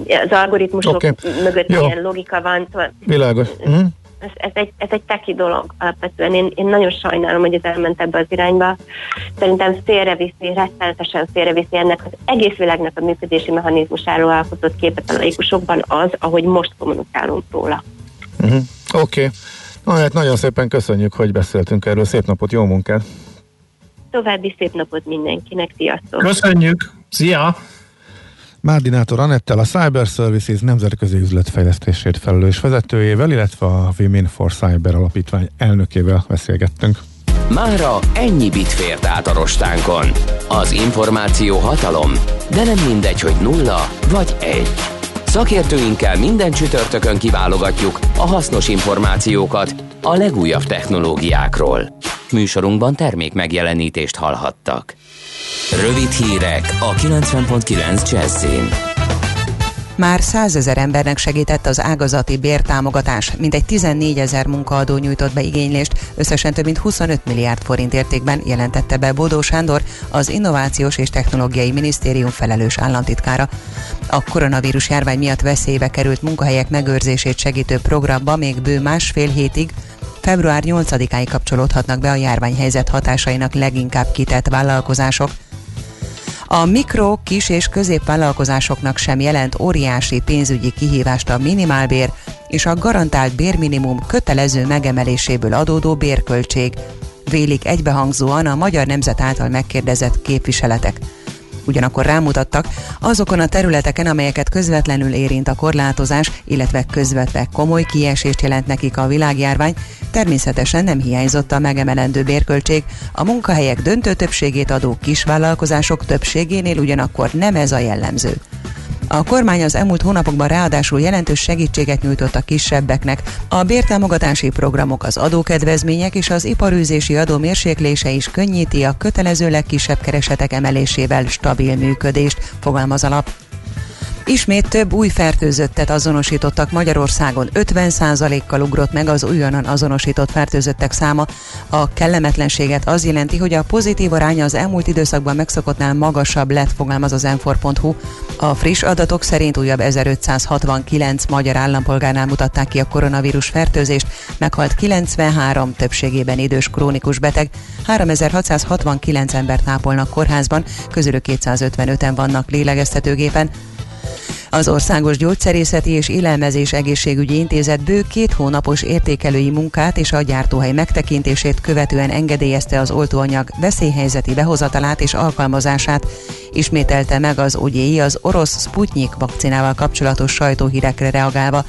az algoritmusok mögött milyen logika van. Világos. Ez egy teki dolog alapvetően. Én nagyon sajnálom, hogy ez elment ebbe az irányba. Szerintem rettenetesen félreviszi ennek az egész világnak a működési mechanizmusáról alkotott képet a laikusokban az, ahogy most kommunikálunk róla. Oké. Hát nagyon szépen köszönjük, hogy beszéltünk erről. Szép napot, jó munkát! További szép napot mindenkinek, sziasztok! Köszönjük! Szia! Márdinátor Anettel, a Cyber Services nemzetközi üzletfejlesztését felelős vezetőjével, illetve a Women for Cyber alapítvány elnökével beszélgettünk. Mára ennyi bit fért át a rostánkon. Az információ hatalom, de nem mindegy, hogy 0 vagy 1. Szakértőinkkel minden csütörtökön kiválogatjuk a hasznos információkat a legújabb technológiákról. Műsorunkban termékmegjelenítést hallhattak. Rövid hírek a 90.9 Jazz-in. már 100 000 embernek segített az ágazati bértámogatás, mintegy 14 000 munkaadó nyújtott be igénylést, összesen több mint 25 milliárd forint értékben, jelentette be Bódó Sándor, az Innovációs és Technológiai Minisztérium felelős államtitkára. A koronavírus járvány miatt veszélybe került munkahelyek megőrzését segítő programba még bő másfél hétig, február 8-áig kapcsolódhatnak be a járványhelyzet hatásainak leginkább kitett vállalkozások. A mikro, kis és középvállalkozásoknak sem jelent óriási pénzügyi kihívást a minimálbér és a garantált bérminimum kötelező megemeléséből adódó bérköltség, vélik egybehangzóan a Magyar Nemzet által megkérdezett képviseletek. Ugyanakkor rámutattak, azokon a területeken, amelyeket közvetlenül érint a korlátozás, illetve közvetve komoly kiesést jelent nekik a világjárvány, természetesen nem hiányzott a megemelendő bérköltség, a munkahelyek döntő többségét adó kisvállalkozások többségénél ugyanakkor nem ez a jellemző. A kormány az elmúlt hónapokban ráadásul jelentős segítséget nyújtott a kisebbeknek. A bértámogatási programok, az adókedvezmények és az iparűzési adó mérséklése is könnyíti a kötelező legkisebb keresetek emelésével stabil működést, fogalmaz a lap. Ismét több új fertőzöttet azonosítottak Magyarországon, 50%-kal ugrott meg az újonnan azonosított fertőzöttek száma. A kellemetlenséget az jelenti, hogy a pozitív aránya az elmúlt időszakban megszokottnál magasabb lett, fogalmaz az enfor.hu. A friss adatok szerint újabb 1569 magyar állampolgárnál mutatták ki a koronavírus fertőzést, meghalt 93, többségében idős krónikus beteg, 3669 embert ápolnak kórházban, közülük 255-en vannak lélegeztetőgépen. Az Országos Gyógyszerészeti és Élelmezés Egészségügyi Intézet bő 2 hónapos értékelői munkát és a gyártóhely megtekintését követően engedélyezte az oltóanyag veszélyhelyzeti behozatalát és alkalmazását. Ismételte meg az OGI az orosz Sputnik vakcinával kapcsolatos sajtóhírekre reagálva.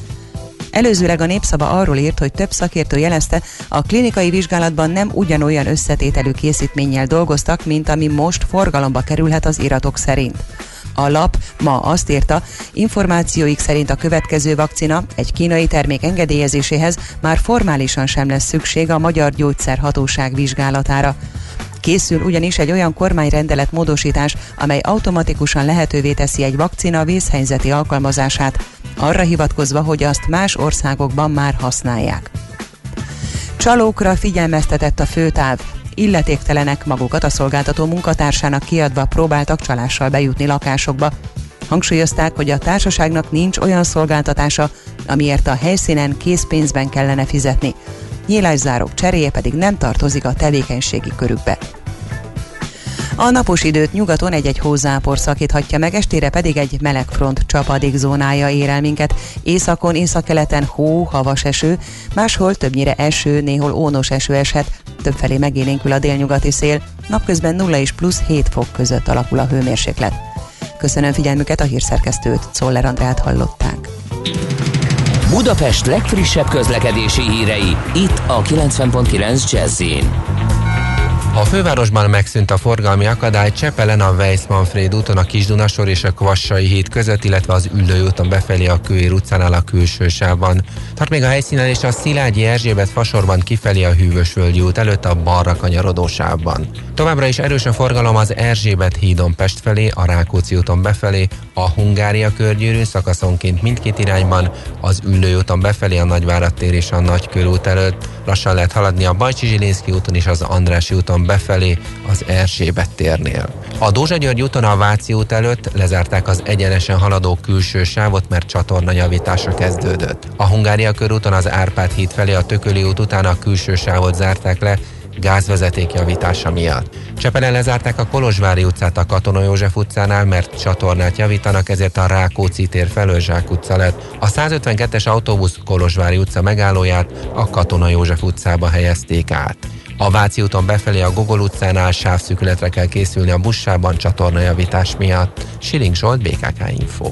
Előzőleg a Népszava arról írt, hogy több szakértő jelezte, a klinikai vizsgálatban nem ugyanolyan összetételű készítménnyel dolgoztak, mint ami most forgalomba kerülhet az iratok szerint. A lap ma azt írta, információik szerint a következő vakcina egy kínai termék engedélyezéséhez már formálisan sem lesz szükség a Magyar Gyógyszerhatóság vizsgálatára. Készül ugyanis egy olyan kormányrendelet módosítás, amely automatikusan lehetővé teszi egy vakcina vészhelyzeti alkalmazását, arra hivatkozva, hogy azt más országokban már használják. Csalókra figyelmeztetett a főtáv. Illetéktelenek magukat a szolgáltató munkatársának kiadva próbáltak csalással bejutni lakásokba. Hangsúlyozták, hogy a társaságnak nincs olyan szolgáltatása, amiért a helyszínen készpénzben kellene fizetni. Nyílászárók cseréje pedig nem tartozik a tevékenységi körükbe. A napos időt nyugaton egy-egy hózápor szakíthatja meg, estére pedig egy melegfront csapadékzónája ér el minket. Északon, északkeleten hó, havas eső, máshol többnyire eső, néhol ónos eső eshet, többfelé megélénkül a délnyugati szél. Napközben 0 és plusz 7 fok között alakul a hőmérséklet. Köszönöm figyelmüket, a hírszerkesztőt, Czoller Andrát hallották. Budapest legfrissebb közlekedési hírei, itt a 90.9 Jazz-in. A fővárosban megszűnt a forgalmi akadály Csepelen a Weiss Manfréd úton, a Kis Dunasor és a Kvassay híd között, illetve az Üllői úton befelé a Kőér utcánál a külső sávban. Tart még a helyszínen és a Szilágyi Erzsébet fasorban kifelé a Hűvösvölgyi út előtt a balra kanyarodó sávban. Továbbra is erős a forgalom az Erzsébet hídon Pest felé, a Rákóczi úton befelé, a Hungária körgyűrű szakaszonként mindkét irányban, az Üllői úton befelé a Nagyvárad tér és a Nagykörút előtt. Lassan lehet haladni a Bajcsy-Zsilinszky úton és az Andrássy úton befelé az Erzsébet térnél. A Dózsa György úton a Váci út előtt lezárták az egyenesen haladó külső sávot, mert csatornajavítása kezdődött. A Hungária körúton az Árpád híd felé a Tököli út után a külső sávot zárták le gázvezeték javítása miatt. Csepelen lezárták a Kolozsvári utcát a Katona József utcánál, mert csatornát javítanak, ezért a Rákóczi tér felől Zsák utca lett. A 152-es autóbusz Kolozsvári utca megállóját a Katona József utcába helyezték át. A Váci úton befelé a Gogol utcánál sávszűkületre kell készülni a buszsában csatornajavítás miatt. Siling Zsolt, BKK Info.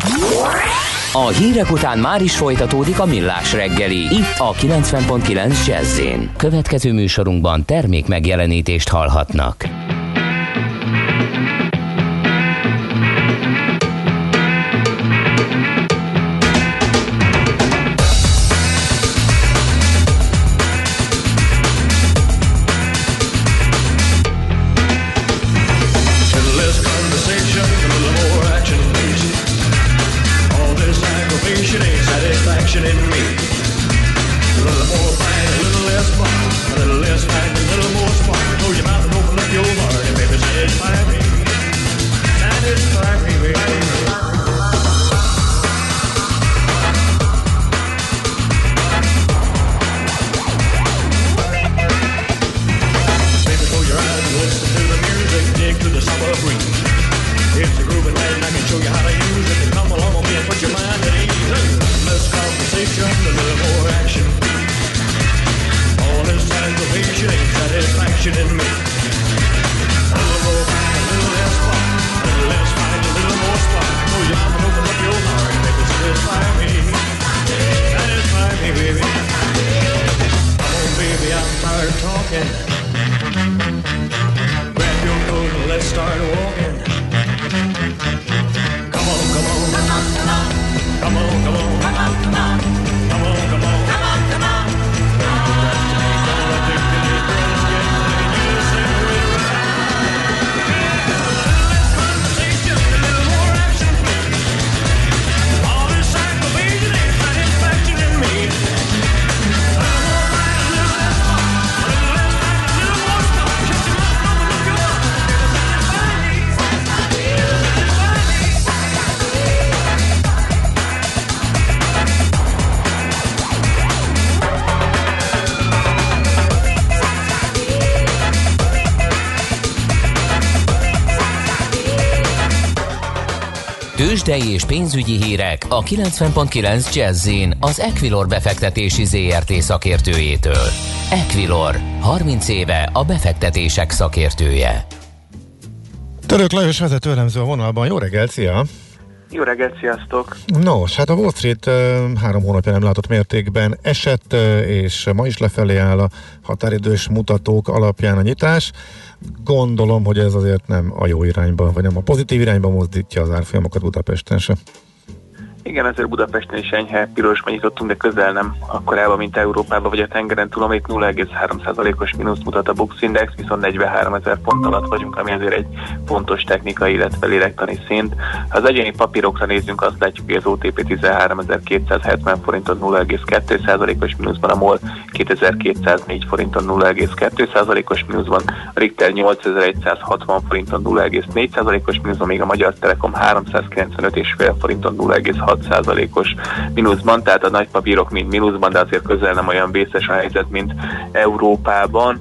A hírek után már is folytatódik a Millás reggeli, itt a 90.9 Jazz-én. Következő műsorunkban termék megjelenítést hallhatnak. Less conversation, a little more action, please. All this Tőzsdei és pénzügyi hírek a 90.9 Jazz-in az Equilor befektetési ZRT szakértőjétől. Equilor, 30 éve a befektetések szakértője. Török Lajos vezető elemző a vonalban. Jó reggelt, szia! Jó reggelt, sziasztok! Nos, hát a Wall Street 3 hónapja nem látott mértékben esett, és ma is lefelé áll a határidős mutatók alapján a nyitás. Gondolom, hogy ez azért nem a jó irányba, vagy nem a pozitív irányba mozdítja az árfolyamokat Budapesten se. Igen, azért Budapesten is enyhe pirosban nyitottunk, de közel nem akkorában, mint Európában vagy a tengeren túl, amelyik 0,3%-os mínusz mutat a Bux Index, viszont 43 ezer pont alatt vagyunk, ami azért egy fontos technikai, illetve lélektani szint. Ha az egyéni papírokra nézzünk, azt látjuk, hogy az OTP 13.270 forinton 0,2%-os mínuszban, a MOL 2204 forinton 0,2%-os mínuszban, a Richter 8160 forinton 0,4%-os mínuszban, még a Magyar Telekom 395,5 forinton 0,6%-os mínuszban, tehát a nagy papírok mind mínuszban, de azért közel nem olyan vészes a helyzet, mint Európában,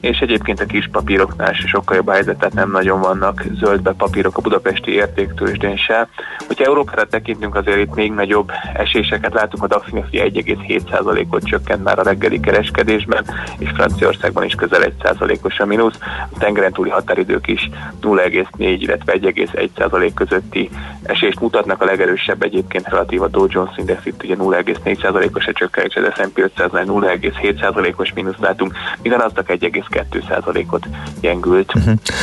és egyébként a kis papíroknál se sokkal jobb a helyzet, tehát nem nagyon vannak zöldbe papírok a budapesti értéktőzsdén se. Hogyha Európára tekintünk, azért itt még nagyobb eséseket látunk, a DAX-in 1,7%-ot csökkent már a reggeli kereskedésben, és Franciaországban is közel 1%-os a mínusz, a tengeren túli határidők is 0,4, illetve 1,1% közötti esést mutatnak, a legerősebb egyébként relatív a Dow Jones Index, itt ugye 0,4%-os a csökkenés, az S&P 500-nál 0,7%-os mínusz látunk, míg a Nasdaq 1,2%-ot gyengült.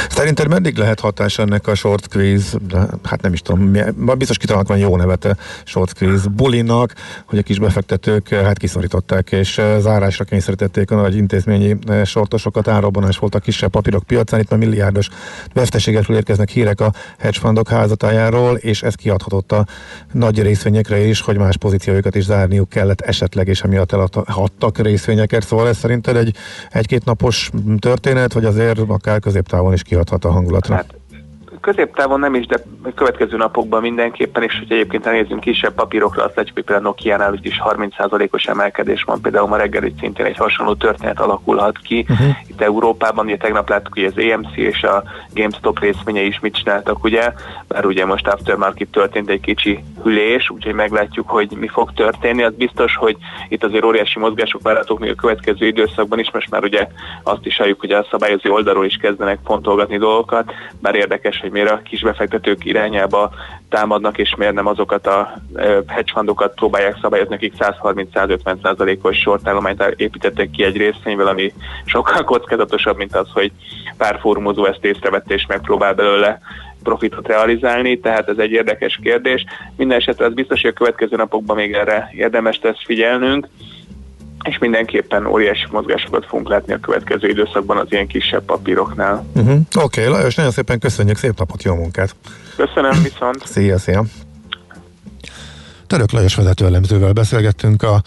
Szerinted meddig lehet hatás ennek a short squeeze, hát nem is tudom, biztos kitalálnak van jó nevet, short squeeze bulinak, hogy a kis befektetők hát kiszorították, és zárásra kényszerítették a nagy intézményi shortosokat, árrobbanás volt a kisebb papírok piacán, itt már milliárdos veszteségekről érkeznek hírek a hedge fundok házatájáról, és ez kiadhatott a nagy részvényekre is, hogy más pozíciójukat is zárniuk kellett esetleg, és emiatt eladhattak részvényeket, szóval ez szerinted egy-két napos történet, vagy azért akár középtávon is kiadhat a hangulatra? Hát középtávon nem is, de következő napokban mindenképpen, és hogy egyébként nézzünk kisebb papírokra, azt látjuk, hogy például a Nokia-nál is 30%-os emelkedés van, például ma reggel itt szintén egy hasonló történet alakulhat ki. Itt Európában ugye tegnap láttuk, hogy az AMC és a GameStop részvényei is mit csináltak, ugye, bár ugye most aftermarket történt egy kicsi hűlés, úgyhogy meglátjuk, hogy mi fog történni. Az biztos, hogy itt azért óriási mozgások várhatók még a következő időszakban is, most már ugye azt is halljuk, hogy a szabályozó oldalról is kezdenek fontolgatni dolgokat, bár érdekes, hogy miért a kisbefektetők irányába támadnak, és miért nem azokat a hedge fundokat próbálják szabályozni, akik 130-150%-os sortállományt építettek ki egy részvényvel, ami sokkal kockázatosabb, mint az, hogy pár fórumozó ezt észrevette és megpróbál belőle profitot realizálni, tehát ez egy érdekes kérdés. Minden esetre az biztos, hogy a következő napokban még erre érdemes lesz figyelnünk, és mindenképpen óriási mozgásokat fogunk látni a következő időszakban az ilyen kisebb papíroknál. Oké, Lajos, nagyon szépen köszönjük, szép napot, jó munkát! Köszönöm, viszont! Szia! Török Lajos vezető elemzővel beszélgettünk a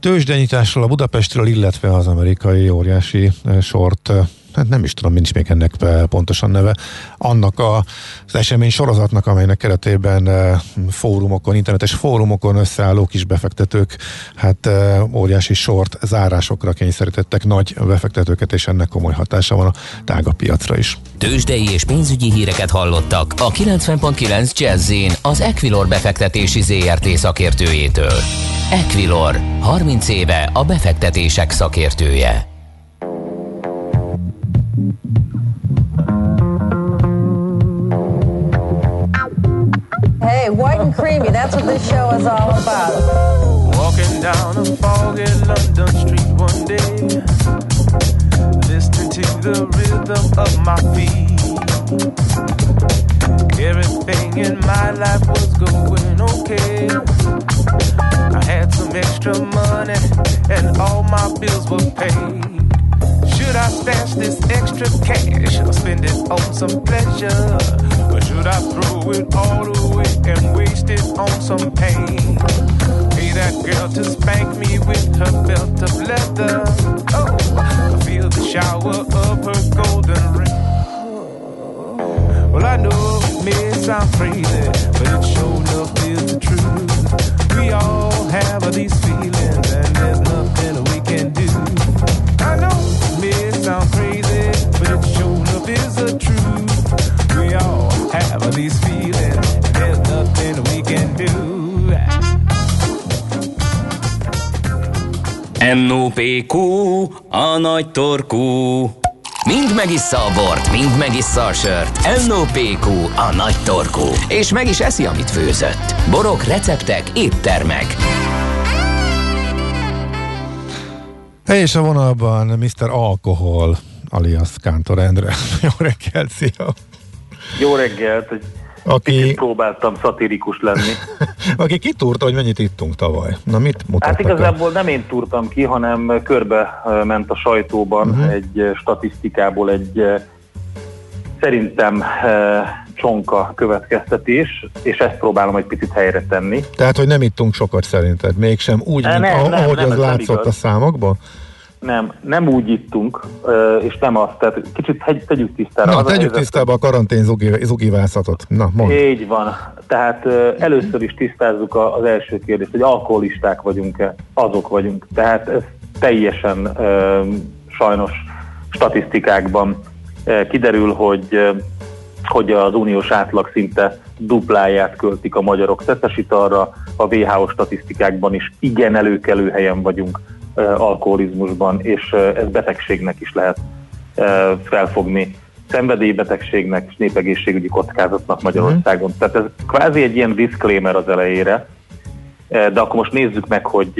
tőzsdenyitásról, a Budapestről, illetve az amerikai óriási short, hát nem is tudom, nincs még ennek pontosan neve, annak az esemény sorozatnak, amelynek keretében fórumokon, internetes fórumokon összeálló kis befektetők hát óriási short zárásokra kényszerítettek nagy befektetőket, és ennek komoly hatása van a tágabb piacra is. Tőzsdei és pénzügyi híreket hallottak a 90.9 Jazz-in az Equilor befektetési ZRT szakértőjétől. Equilor, 30 éve a befektetések szakértője. Hey, white and creamy, that's what this show is all about. Walking down a foggy London street one day, listening to the rhythm of my feet. Everything in my life was going okay. I had some extra money and all my bills were paid. Should I stash this extra cash or spend it on some pleasure? Or should I throw it all away and waste it on some pain? Pay that girl to spank me with her belt of leather. Oh, I feel the shower of her golden ring. Well, I know it may sound crazy, but it sure enough is the truth. We all have these feelings and there's nothing we can do. I know sound crazy, but it sure enough is the truth. We all have these feelings, there's nothing NOPQ, a nagy torkú. Mind megissza a bort, mind megissza a sört. NOPQ, a nagy torkú. És meg is eszi, amit főzött. Borok, receptek, éttermek. És a vonalban Mr. Alkohol, alias Kántor Endre. Jó reggelt, szia! Jó reggelt! Én próbáltam szatirikus lenni. Aki kitúrta, hogy mennyit ittunk tavaly. Na, mit mutattak? Hát igazából nem én túrtam ki, hanem körbe ment a sajtóban egy statisztikából egy szerintem csonka következtetés, és ezt próbálom egy picit helyre tenni. Tehát, hogy nem ittunk sokat szerinted, mégsem úgy, ahogy az látszott a számokban? Nem úgy ittunk, és nem azt, tehát kicsit tegyük tisztára. Na, tegyük tisztába a karantén zugivászatot. Na, mondd. Így van. Tehát először is tisztázzuk az első kérdést, hogy alkoholisták vagyunk-e? Azok vagyunk. Tehát ez teljesen sajnos statisztikákban kiderül, hogy az uniós átlag szinte dupláját költik a magyarok szeszesitalra, a WHO statisztikákban is igen előkelő helyen vagyunk alkoholizmusban, és ez betegségnek is lehet felfogni, szenvedélybetegségnek és népegészségügyi kockázatnak Magyarországon. Tehát ez kvázi egy ilyen disclaimer az elejére, de akkor most nézzük meg, hogy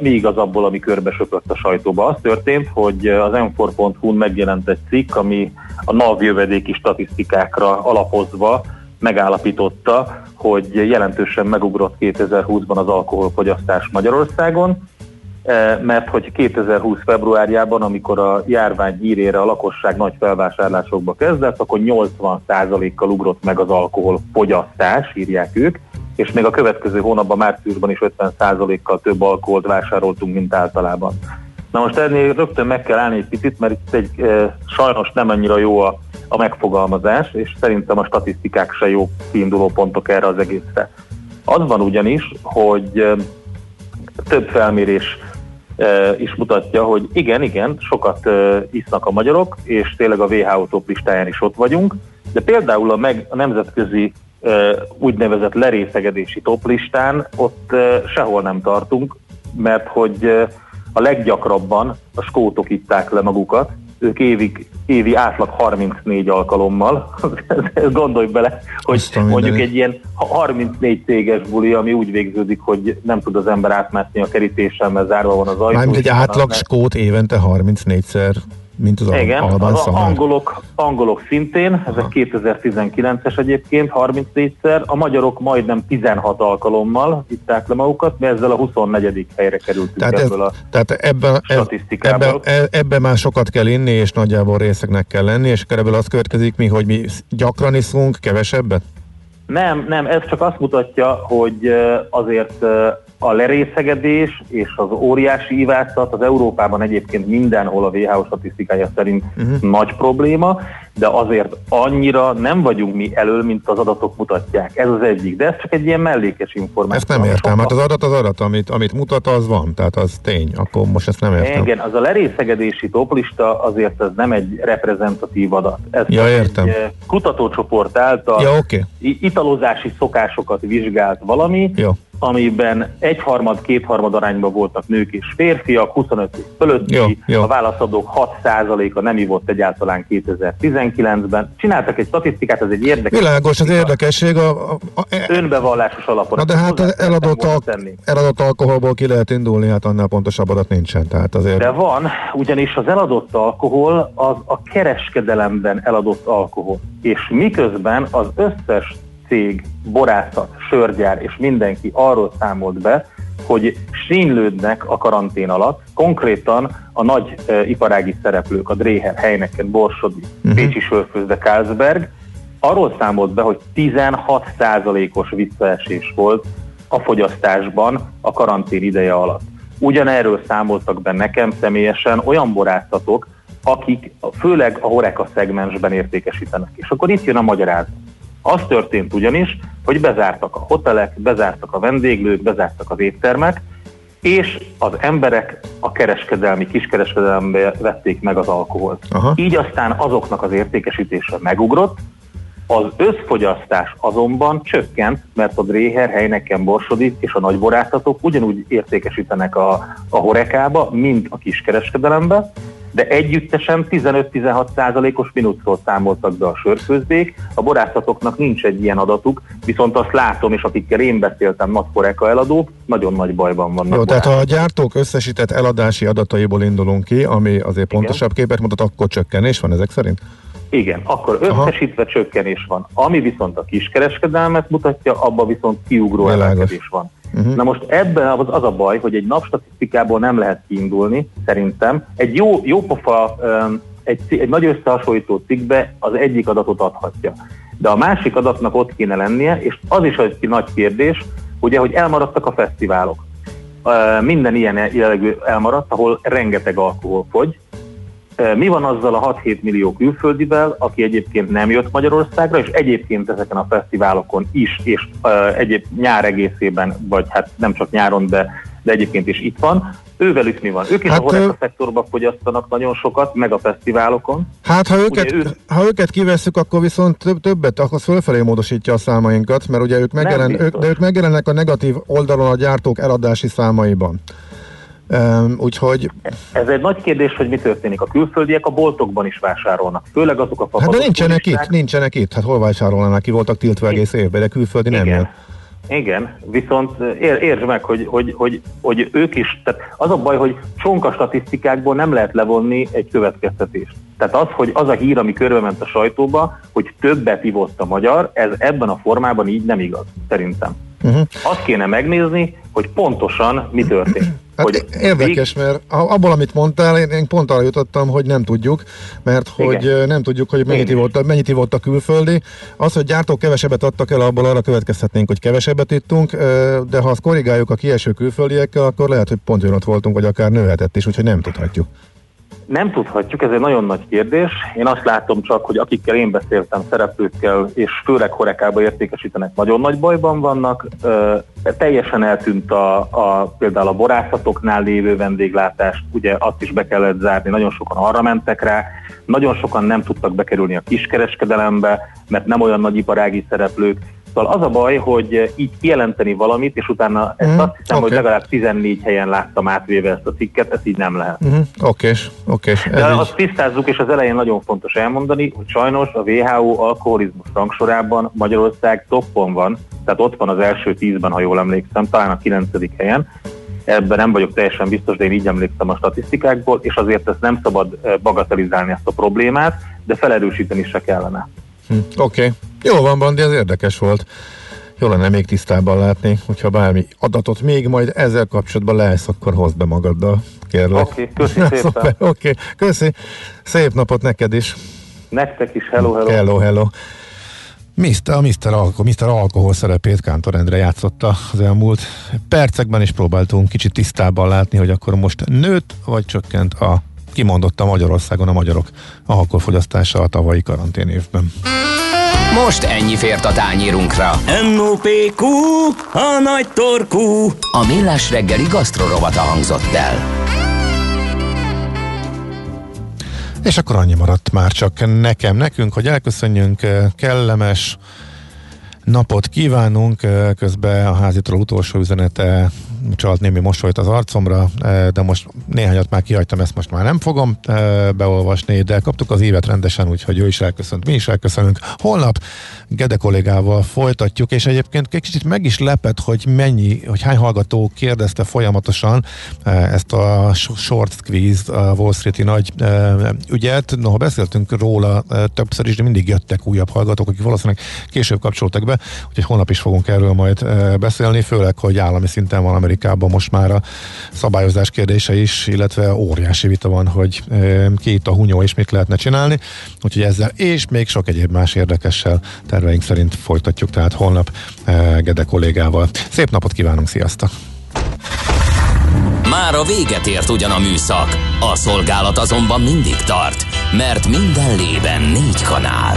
mi igaz abból, ami körbe söpött a sajtóba. Az történt, hogy az m4.hu-n megjelent egy cikk, ami a NAV jövedéki statisztikákra alapozva megállapította, hogy jelentősen megugrott 2020-ban az alkoholfogyasztás Magyarországon, mert hogy 2020 februárjában, amikor a járvány hírére a lakosság nagy felvásárlásokba kezdett, akkor 80%-kal ugrott meg az alkoholfogyasztás, írják ők, és még a következő hónapban, márciusban is 50%-kal több alkoholt vásároltunk, mint általában. Na most ennél rögtön meg kell állni egy picit, mert itt sajnos nem annyira jó a megfogalmazás, és szerintem a statisztikák se jó kiinduló pontok erre az egészre. Az van ugyanis, hogy több felmérés is mutatja, hogy igen, sokat isznak a magyarok, és tényleg a WHO top listáján is ott vagyunk, de például a nemzetközi úgynevezett lerészegedési top listán ott sehol nem tartunk, mert hogy a leggyakrabban a skótok itták le magukat, ők évi átlag 34 alkalommal, gondolj bele, hogy mondjuk egy ilyen 34 céges buli, ami úgy végződik, hogy nem tud az ember átmászni a kerítéssel, mert zárva van az ajtó. Mármint egy átlag skót évente 34-szer, mint az albán szamár. Angolok szintén, ezek 2019-es egyébként, 34-szer, a magyarok majdnem 16 alkalommal itták le magukat, mi ezzel a 24. helyre kerültünk ebből a statisztikából. Ebben már sokat kell inni, és nagyjából részegnek kell lenni, és körülbelül az következik mi, hogy mi gyakran iszunk, kevesebbet? Nem, ez csak azt mutatja, hogy azért a lerészegedés és az óriási ivászat az Európában egyébként mindenhol a WHO statisztikája szerint nagy probléma, de azért annyira nem vagyunk mi elől, mint az adatok mutatják. Ez az egyik, de ez csak egy ilyen mellékes információ. Ezt nem értem, hát az adat, amit mutat, az van, tehát az tény, akkor most ezt nem értem. Igen, az a lerészegedési toplista azért ez nem egy reprezentatív adat. Ez egy kutatócsoport által italozási szokásokat vizsgált valami, amiben 1/3-2/3 arányban voltak nők és férfiak, 25 év fölötti, a válaszadók 6%-a nem ivott egyáltalán 2019-ben. Csináltak egy statisztikát, ez egy érdekes. Világos, az érdekesség önbevallásos alapon. Na de hát eladott alkoholból ki lehet indulni, hát annál pontosabb adat nincsen. Tehát azért... De van, ugyanis az eladott alkohol az a kereskedelemben eladott alkohol. És miközben az összes cég, borászat, sörgyár és mindenki arról számolt be, hogy sínylődnek a karantén alatt, konkrétan a nagy iparági szereplők, a Dreher, Heineken, Borsodi, Pécsi Sörfőzde, Carlsberg, arról számolt be, hogy 16%-os visszaesés volt a fogyasztásban a karantén ideje alatt. Ugyanerről számoltak be nekem személyesen olyan borászatok, akik főleg a HoReCa szegmensben értékesítenek. És akkor itt jön a magyarázat. Az történt ugyanis, hogy bezártak a hotelek, bezártak a vendéglők, bezártak az éttermek, és az emberek a kiskereskedelembe vették meg az alkoholt. Aha. Így aztán azoknak az értékesítése megugrott, Az összfogyasztás azonban csökkent, mert a Dreher, Heineken, Borsodi és a nagy borászatok ugyanúgy értékesítenek a horekába, mint a kiskereskedelembe, de együttesen 15-16%-os minuszról számoltak be a sörfőzdék, a borászatoknak nincs egy ilyen adatuk, viszont azt látom, és akikkel én beszéltem, nagy koreka eladók, nagyon nagy bajban vannak. Jó, tehát ha a gyártók összesített eladási adataiból indulunk ki, ami azért pontosabb képet mutat, akkor csökkenés van ezek szerint? Igen, akkor összesítve csökkenés van. Ami viszont a kiskereskedelmet mutatja, abban viszont kiugró emelkedés van. Uh-huh. Na most ebben az a baj, hogy egy napstatisztikából nem lehet kiindulni, szerintem. Egy egy nagy összehasonlító cikkbe az egyik adatot adhatja. De a másik adatnak ott kéne lennie, és az is egy nagy kérdés, ugye, hogy elmaradtak a fesztiválok. Minden ilyen jellegű elmaradt, ahol rengeteg alkohol fogy. Mi van azzal a 6-7 millió külföldivel, aki egyébként nem jött Magyarországra, és egyébként ezeken a fesztiválokon is, és egyéb nyár egészében, vagy hát nem csak nyáron, de egyébként is itt van. Ővelük mi van? Ők is a horeca szektorban fogyasztanak nagyon sokat, meg a fesztiválokon. Hát ha őket kivesszük, akkor viszont többet, akkor fölfelé módosítja a számainkat, mert ugye ők megjelennek a negatív oldalon a gyártók eladási számaiban. Úgyhogy... Ez egy nagy kérdés, hogy mi történik. A külföldiek a boltokban is vásárolnak, főleg azok a fapados. Hát de nincsenek itt, hát hol vásárolnának, ki voltak tiltva egész évben, de külföldi nem jön. Igen, viszont értsd meg, hogy ők is, tehát az a baj, hogy csonka statisztikákból nem lehet levonni egy következtetést. Tehát az, hogy az a hír, ami körbement a sajtóba, hogy többet ivott a magyar, ez ebben a formában így nem igaz, szerintem. Uh-huh. Azt kéne megnézni, hogy pontosan mi történt. Hát érdekes, mert abból, amit mondtál, én pont arra jutottam, hogy nem tudjuk, mert hogy nem tudjuk, hogy mennyit ivott a külföldi. Az, hogy gyártók kevesebbet adtak el, abból arra következhetnénk, hogy kevesebbet ittunk, de ha azt korrigáljuk a kieső külföldiekkel, akkor lehet, hogy pont ott voltunk, vagy akár nőhetett is, úgyhogy nem tudhatjuk. Nem tudhatjuk, ez egy nagyon nagy kérdés. Én azt látom csak, hogy akikkel én beszéltem, szereplőkkel, és főleg horekába értékesítenek, nagyon nagy bajban vannak. Teljesen eltűnt például a borászatoknál lévő vendéglátást, ugye azt is be kellett zárni, nagyon sokan arra mentek rá, nagyon sokan nem tudtak bekerülni a kiskereskedelembe, mert nem olyan nagy iparági szereplők. Szóval az a baj, hogy így kijelenteni valamit, és utána ezt azt hiszem, hogy legalább 14 helyen láttam átvéve ezt a cikket, ez így nem lehet. Okés. De azt tisztázzuk, és az elején nagyon fontos elmondani, hogy sajnos a WHO alkoholizmus rangsorában Magyarország toppon van, tehát ott van az első 10-ben, ha jól emlékszem, talán a 9. helyen. Ebben nem vagyok teljesen biztos, de én így emlékszem a statisztikákból, és azért ezt nem szabad bagatelizálni, ezt a problémát, de felerősíteni se kellene. Oké. Jól van, Bandi, ez érdekes volt. Jó lenne még tisztában látni, hogyha bármi adatot még majd ezzel kapcsolatban lehetsz, akkor hozd be magaddal, kérlek. Oké, köszi szépen. Oké, köszi. Szép napot neked is. Nektek is, hello. Mr. Alkohol szerepét Kántor Endre játszotta az elmúlt percekben, és próbáltunk kicsit tisztában látni, hogy akkor most nőtt vagy csökkent kimondotta Magyarországon a magyarok alkoholfogyasztása a tavalyi karantén évben. Most ennyi fért a tányérunkra. NOPQ, a nagy torkú. A Millás reggeli gasztrorovata hangzott el. És akkor annyi maradt már csak nekünk, hogy elköszönjünk, kellemes napot kívánunk, közben a házitról utolsó üzenete csalt némi mosolyt az arcomra, de most néhányat már kihagytam, ezt most már nem fogom beolvasni, de kaptuk az évet rendesen, úgyhogy ő is elköszönt, mi is elköszönünk. Holnap Gede kollégával folytatjuk, és egyébként kicsit meg is lepett, hogy hány hallgató kérdezte folyamatosan ezt a short squeeze, a Wall Street-i nagy ügyet. Noha beszéltünk róla többször is, de mindig jöttek újabb hallgatók, akik valószínűleg később kapcsoltak be, úgyhogy holnap is fogunk erről majd beszélni, főleg, hogy állami szinten van Amerikában most már a szabályozás kérdése is, illetve óriási vita van, hogy ki itt a hunyó és mit lehetne csinálni, úgyhogy ezzel és még sok egyéb más érdekessel terveink szerint folytatjuk, tehát holnap Gede kollégával. Szép napot kívánunk, sziasztok! Már a véget ért ugyan a műszak, a szolgálat azonban mindig tart, mert minden lében 4 kanál.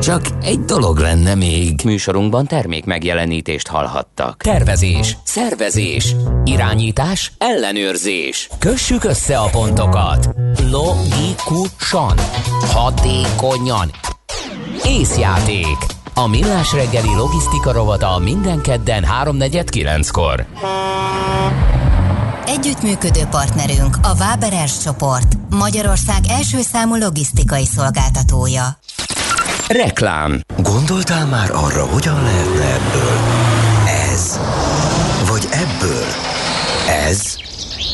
Csak egy dolog lenne még. Műsorunkban termék megjelenítést hallhattak. Tervezés, szervezés, irányítás, ellenőrzés. Kössük össze a pontokat. Logikusan, hatékonyan. Észjáték. A Millás reggeli logisztika rovata minden kedden 3:49-kor. Együttműködő partnerünk a Waberers csoport, Magyarország első számú logisztikai szolgáltatója. Reklám. Gondoltál már arra, hogyan lehetne ebből ez? Vagy ebből ez?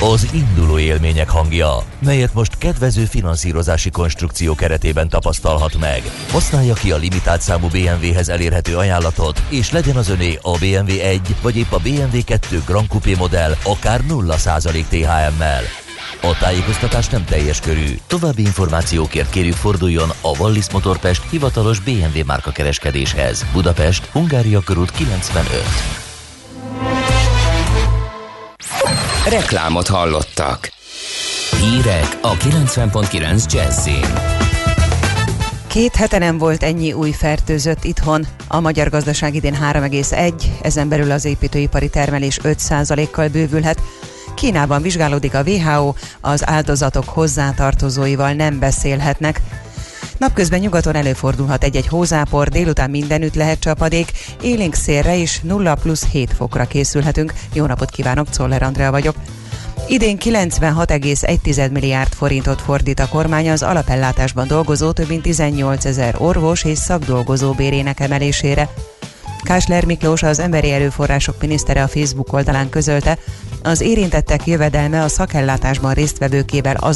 Az induló élmények hangja, melyet most kedvező finanszírozási konstrukció keretében tapasztalhat meg. Használja ki a limitált számú BMW-hez elérhető ajánlatot, és legyen az öné a BMW 1 vagy épp a BMW 2 Grand Coupé modell, akár 0% THM-mel. A tájékoztatás nem teljes körű. További információkért kérjük, forduljon a Wallis Motor Pest hivatalos BMW márkakereskedéshez. Budapest, Hungária körút 95. Reklámot hallottak. Hírek a 90.9 Jazz-in. 2 hete nem volt ennyi új fertőzött itthon. A magyar gazdaság idén 3,1, ezen belül az építőipari termelés 5%-kal bővülhet. Kínában vizsgálódik a WHO, az áldozatok hozzátartozóival nem beszélhetnek. Napközben nyugaton előfordulhat egy-egy hózápor, délután mindenütt lehet csapadék, élénk szélre is 0+7 fokra készülhetünk. Jó napot kívánok, Czoller Andrea vagyok. Idén 96,1 milliárd forintot fordít a kormány az alapellátásban dolgozó több mint 18 000 orvos és szakdolgozó bérének emelésére. Kásler Miklós, az Emberi Erőforrások minisztere a Facebook oldalán közölte, az érintettek jövedelme a szakellátásban résztvevőkével azon